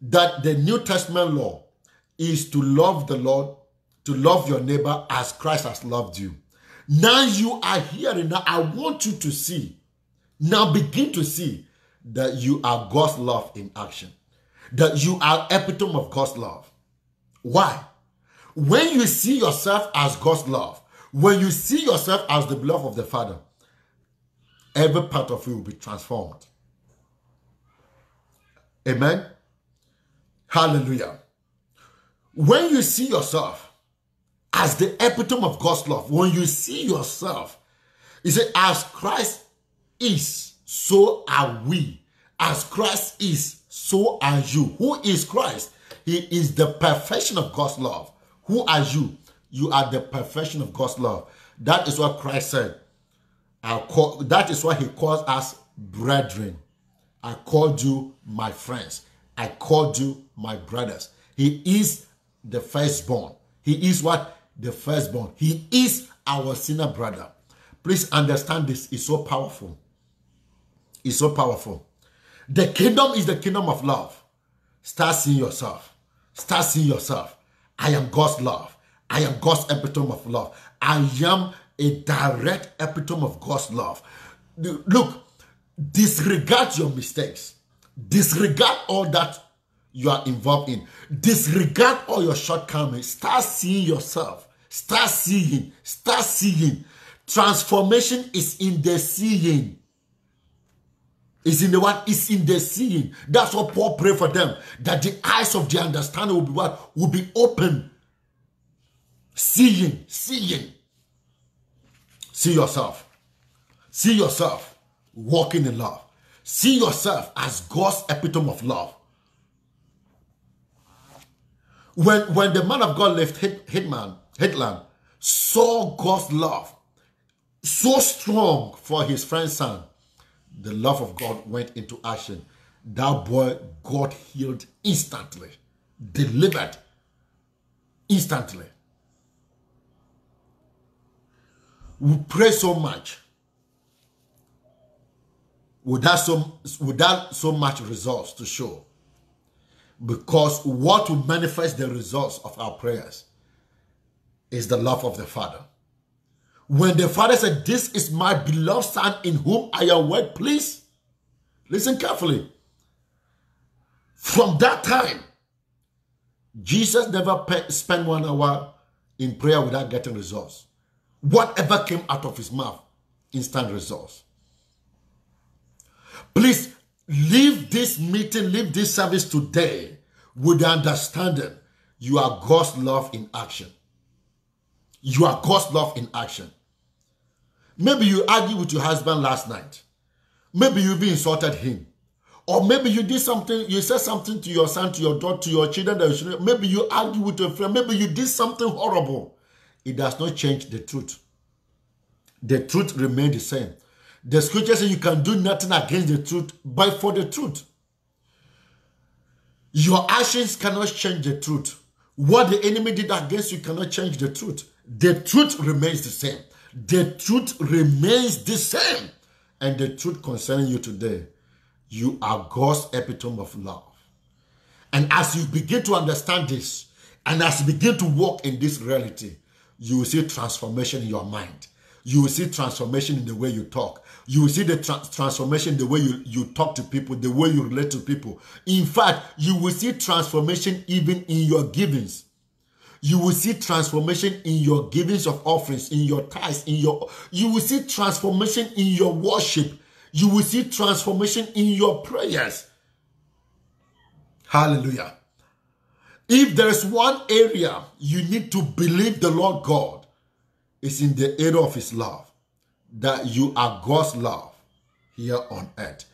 that the New Testament law is to love the Lord, to love your neighbor as Christ has loved you. Now you are hearing, now I want you to see, now begin to see that you are God's love in action, that you are epitome of God's love. Why? When you see yourself as God's love, when you see yourself as the beloved of the Father, every part of you will be transformed. Amen? Hallelujah. When you see yourself as the epitome of God's love, when you see yourself, you say, as Christ is, so are we. As Christ is, so are you. Who is Christ? He is the perfection of God's love. Who are you? You are the perfection of God's love. That is what Christ said. I call, that is what he calls us brethren. I called you my friends. I called you my brothers. He is the firstborn. He is what? The firstborn. He is our sinner brother. Please understand this. It's so powerful. It's so powerful. The kingdom is the kingdom of love. Start seeing yourself. Start seeing yourself. I am God's love. I am God's epitome of love. I am a direct epitome of God's love. Look, disregard your mistakes. Disregard all that you are involved in. Disregard all your shortcomings. Start seeing yourself. Start seeing. Start seeing. Transformation is in the seeing. It's in the what? It's in the seeing. That's what Paul prayed for them. That the eyes of the understanding will be what? Will be open. Seeing. Seeing. See yourself. See yourself walking in love. See yourself as God's epitome of love. When, when the man of God left Headland, saw God's love so strong for his friend's son, the love of God went into action. That boy got healed instantly, delivered instantly. We pray so much without so, without so much results to show. Because what will manifest the results of our prayers is the love of the Father. When the Father said, "This is my beloved Son in whom I am well pleased," listen carefully. From that time, Jesus never spent one hour in prayer without getting results. Whatever came out of his mouth, instant results. Please leave this meeting, leave this service today with the understanding you are God's love in action. You are God's love in action. Maybe you argued with your husband last night. Maybe you even insulted him. Or maybe you did something, you said something to your son, to your daughter, to your children. That you should, maybe you argued with a friend. Maybe you did something horrible. It does not change the truth. The truth remains the same. The scripture says you can do nothing against the truth, but for the truth. Your actions cannot change the truth. What the enemy did against you cannot change the truth. The truth remains the same. The truth remains the same. And the truth concerning you today, you are God's epitome of love. And as you begin to understand this, and as you begin to walk in this reality, you will see transformation in your mind. You will see transformation in the way you talk. You will see the tra transformation in the way you, you talk to people, the way you relate to people. In fact, you will see transformation even in your givings. You will see transformation in your givings of offerings, in your tithes, in your... You will see transformation in your worship. You will see transformation in your prayers. Hallelujah. If there is one area you need to believe the Lord God, it's in the area of his love, that you are God's love here on earth.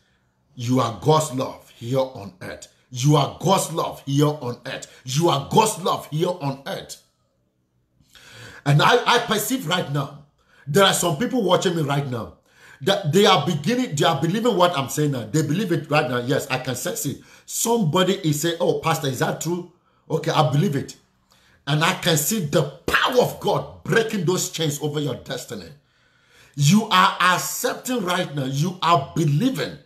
You are God's love here on earth. You are God's love here on earth. You are God's love here on earth. And I, I perceive right now, there are some people watching me right now, that they are beginning, they are believing what I'm saying now. They believe it right now. Yes, I can sense it. Somebody is saying, "Oh, Pastor, is that true? Okay, I believe it." And I can see the power of God breaking those chains over your destiny. You are accepting right now. You are believing.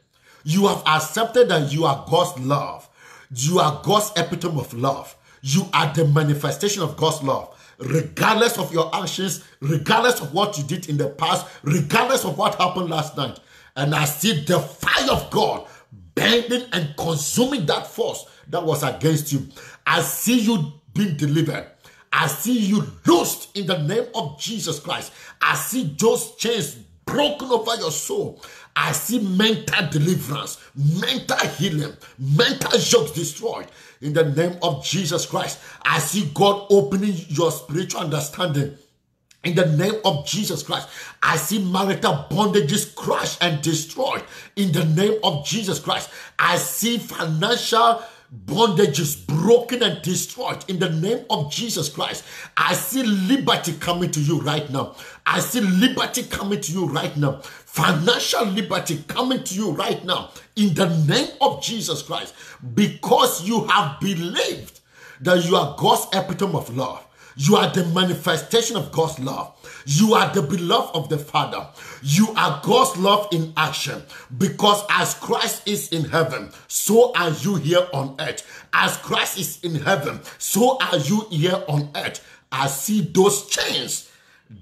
You have accepted that you are God's love. You are God's epitome of love. You are the manifestation of God's love. Regardless of your actions, regardless of what you did in the past, regardless of what happened last night. And I see the fire of God bending and consuming that force that was against you. I see you being delivered. I see you loosed in the name of Jesus Christ. I see those chains broken over your soul. I see mental deliverance, mental healing, mental jokes destroyed in the name of Jesus Christ. I see God opening your spiritual understanding in the name of Jesus Christ. I see marital bondages crushed and destroyed in the name of Jesus Christ. I see financial bondages broken and destroyed in the name of Jesus Christ. I see liberty coming to you right now. I see liberty coming to you right now. Financial liberty coming to you right now in the name of Jesus Christ. Because you have believed that you are God's epitome of love. You are the manifestation of God's love. You are the beloved of the Father. You are God's love in action. Because as Christ is in heaven, so are you here on earth. As Christ is in heaven, so are you here on earth. I see those chains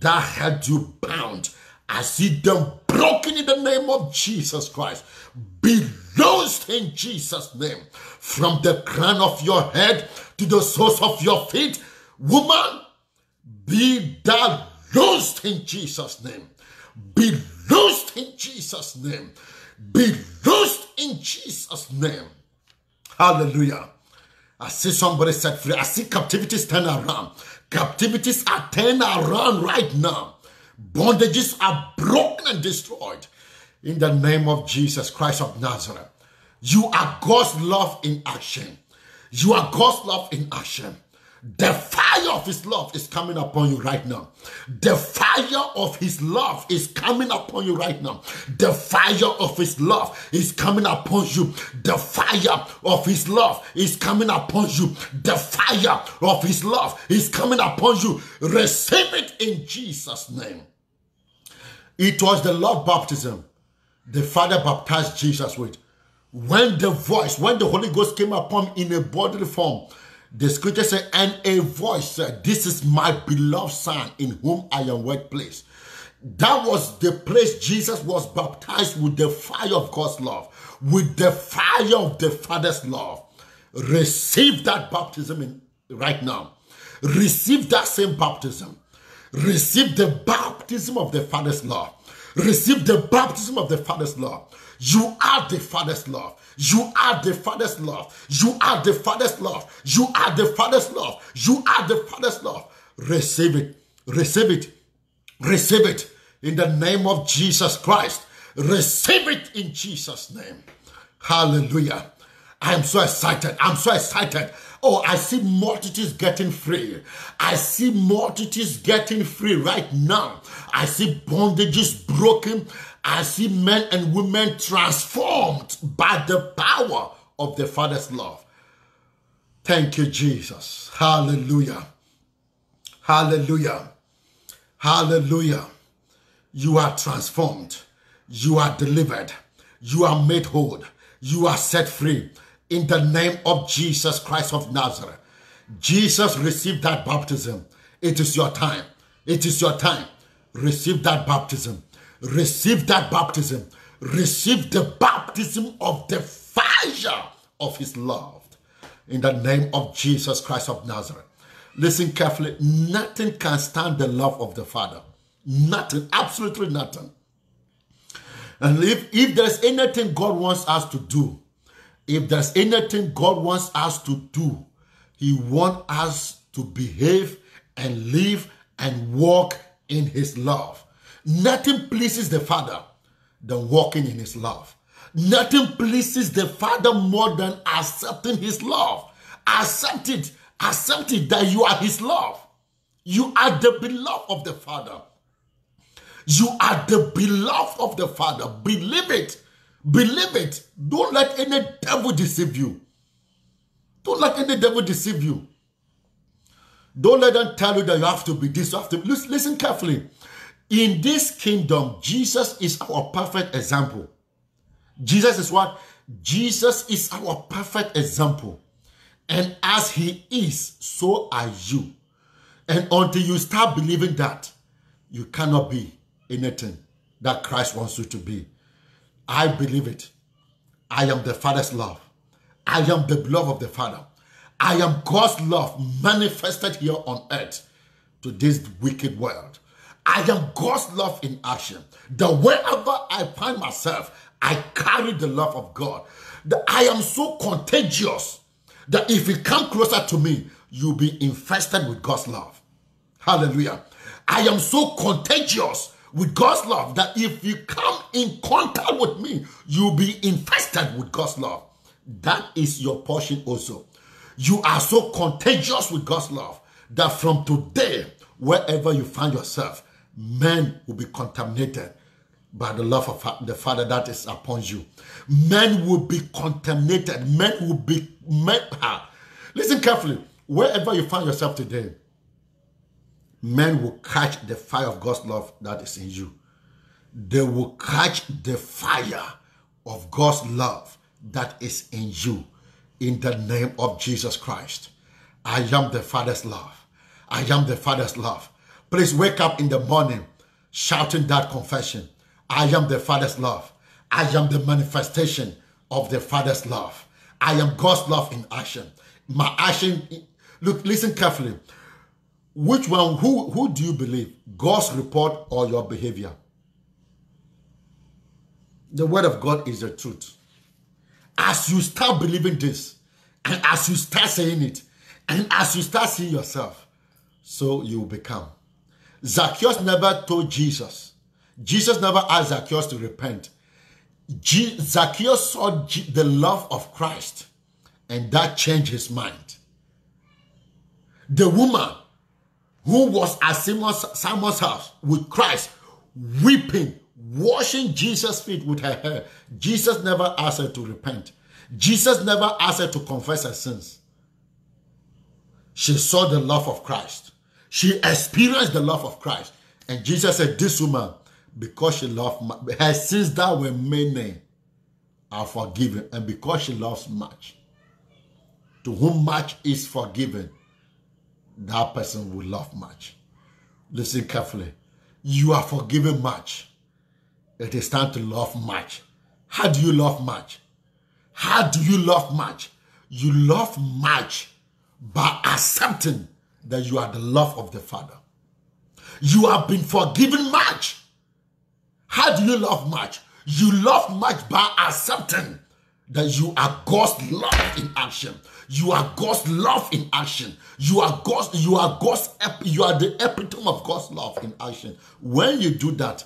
that held you bound. I see them broken in the name of Jesus Christ. Be loosed in Jesus' name. From the crown of your head to the soles of your feet, woman, be thou loosed in Jesus' name. Be loosed in Jesus' name. Be loosed in Jesus' name. Hallelujah. I see somebody set free. I see captivities turn around. Captivities are turned around right now. Bondages are broken and destroyed. In the name of Jesus Christ of Nazareth. You are God's love in action. You are God's love in action. The fire of his love is coming upon you right now. The fire of his love is coming upon you right now. The fire of his love is coming upon you. The fire of his love is coming upon you. The fire of his love is coming upon you. Receive it in Jesus' name. It was the love baptism the Father baptized Jesus with. When the voice, when the Holy Ghost came upon in a bodily form, the scripture said, and a voice said, this is my beloved son in whom I am well pleased. That was the place Jesus was baptized with the fire of God's love, with the fire of the Father's love. Receive that baptism in, right now. Receive that same baptism. Receive the baptism of the Father's love. Receive the baptism of the Father's love. You are the Father's love. You are the Father's love. You are the Father's love. You are the Father's love. You are the Father's love. Receive it. Receive it. Receive it in the name of Jesus Christ. Receive it in Jesus' name. Hallelujah. I am so excited. I'm so excited. Oh, I see multitudes getting free. I see multitudes getting free right now. I see bondages broken. I see men and women transformed by the power of the Father's love. Thank you, Jesus. Hallelujah. Hallelujah. Hallelujah. You are transformed. You are delivered. You are made whole. You are set free in the name of Jesus Christ of Nazareth. Jesus received that baptism. It is your time. It is your time. Receive that baptism. Receive that baptism. Receive the baptism of the fire of his love. In the name of Jesus Christ of Nazareth. Listen carefully. Nothing can stand the love of the Father. Nothing. Absolutely nothing. And if, if there's anything God wants us to do, if there's anything God wants us to do, he wants us to behave and live and walk in his love. Nothing pleases the Father than walking in his love. Nothing pleases the Father more than accepting his love. Accept it. Accept it that you are his love. You are the beloved of the Father. You are the beloved of the Father. Believe it. Believe it. Don't let any devil deceive you. Don't let any devil deceive you. Don't let them tell you that you have to be this. You have to be. Listen carefully. In this kingdom, Jesus is our perfect example. Jesus is what? Jesus is our perfect example. And as he is, so are you. And until you start believing that, you cannot be anything that Christ wants you to be. I believe it. I am the Father's love. I am the love of the Father. I am God's love manifested here on earth to this wicked world. I am God's love in action. That wherever I find myself, I carry the love of God. That I am so contagious that if you come closer to me, you'll be infested with God's love. Hallelujah. I am so contagious with God's love that if you come in contact with me, you'll be infested with God's love. That is your portion also. You are so contagious with God's love that from today, wherever you find yourself, men will be contaminated by the love of the Father that is upon you. Men will be contaminated. Men will be... Men, ah. Listen carefully. Wherever you find yourself today, men will catch the fire of God's love that is in you. They will catch the fire of God's love that is in you. In the name of Jesus Christ. I am the Father's love. I am the Father's love. Please wake up in the morning. shouting that confession. I am the Father's love. I am the manifestation of the Father's love. I am God's love in action. My action, look, listen carefully. Which one, who, who do you believe? God's report or your behavior? The word of God is the truth. As you start believing this, and as you start saying it, and as you start seeing yourself, so you become. Zacchaeus never told Jesus. Jesus never asked Zacchaeus to repent. G Zacchaeus saw G the love of Christ, and that changed his mind. The woman who was at Simon's, Simon's house with Christ, weeping, washing Jesus' feet with her hair, Jesus never asked her to repent. Jesus never asked her to confess her sins. She saw the love of Christ. She experienced the love of Christ. And Jesus said, this woman, because she loved much, her sins that were many are forgiven. And because she loves much, to whom much is forgiven, that person will love much. Listen carefully. You are forgiven much. It is time to love much. How do you love much? How do you love much? You love much by accepting that you are the love of the Father. You have been forgiven much. How do you love much? You love much by accepting that you are God's love in action. You are God's love in action. You are God's, you are God's, you are the epitome of God's love in action. When you do that,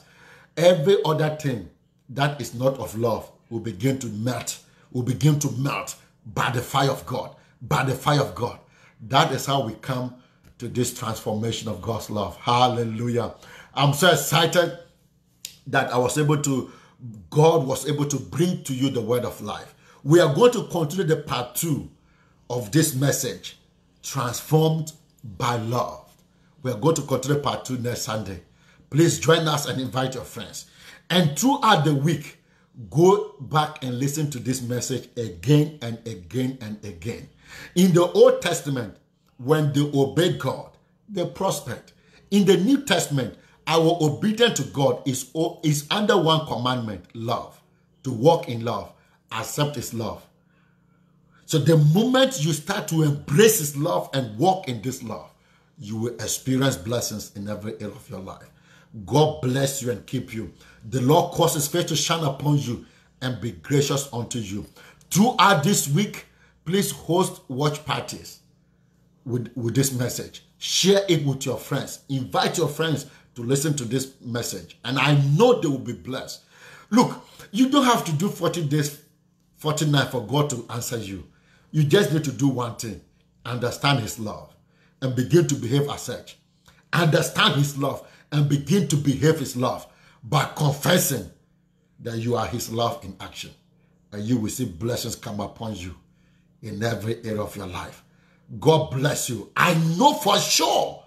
every other thing that is not of love will begin to melt, will begin to melt by the fire of God, by the fire of God. That is how we come to this transformation of God's love. Hallelujah. I'm so excited that I was able to, God was able to bring to you the word of life. We are going to continue the part two of this message, transformed by love. We are going to continue part two next Sunday. Please join us and invite your friends. And throughout the week, go back and listen to this message again and again and again. In the Old Testament, when they obeyed God, they prospered. In the New Testament, our obedience to God is, is under one commandment, love. To walk in love, accept His love. So the moment you start to embrace His love and walk in this love, you will experience blessings in every area of your life. God bless you and keep you. The Lord cause His face to shine upon you and be gracious unto you. Throughout this week, please host watch parties with, with this message. Share it with your friends. Invite your friends to listen to this message. And I know they will be blessed. Look, you don't have to do forty days, forty nights for God to answer you. You just need to do one thing. Understand His love and begin to behave as such. Understand His love and begin to behave His love by confessing that you are His love in action. And you will see blessings come upon you in every area of your life. God bless you. I know for sure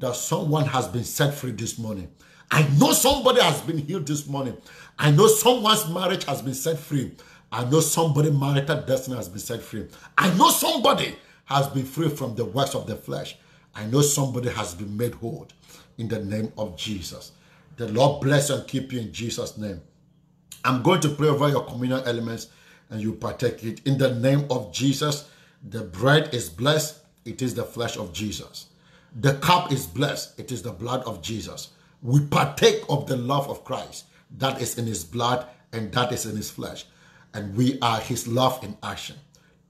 that someone has been set free this morning. I know somebody has been healed this morning. I know someone's marriage has been set free. I know somebody's marital destiny has been set free. I know somebody has been free from the works of the flesh. I know somebody has been made whole. In the name of Jesus. The Lord bless and keep you in Jesus' name. I'm going to pray over your communion elements and you partake it. In the name of Jesus, the bread is blessed. It is the flesh of Jesus. The cup is blessed. It is the blood of Jesus. We partake of the love of Christ. That is in His blood and that is in His flesh. And we are His love in action.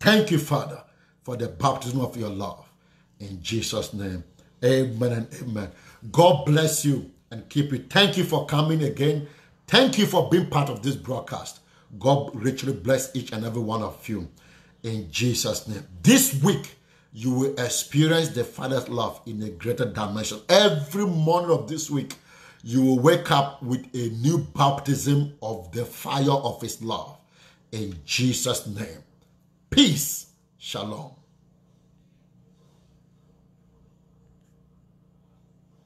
Thank you, Father, for the baptism of your love. In Jesus' name, amen and amen. God bless you and keep you. Thank you for coming again. Thank you for being part of this broadcast. God richly bless each and every one of you in Jesus' name. This week, you will experience the Father's love in a greater dimension. Every morning of this week, you will wake up with a new baptism of the fire of His love. In Jesus' name, peace, shalom.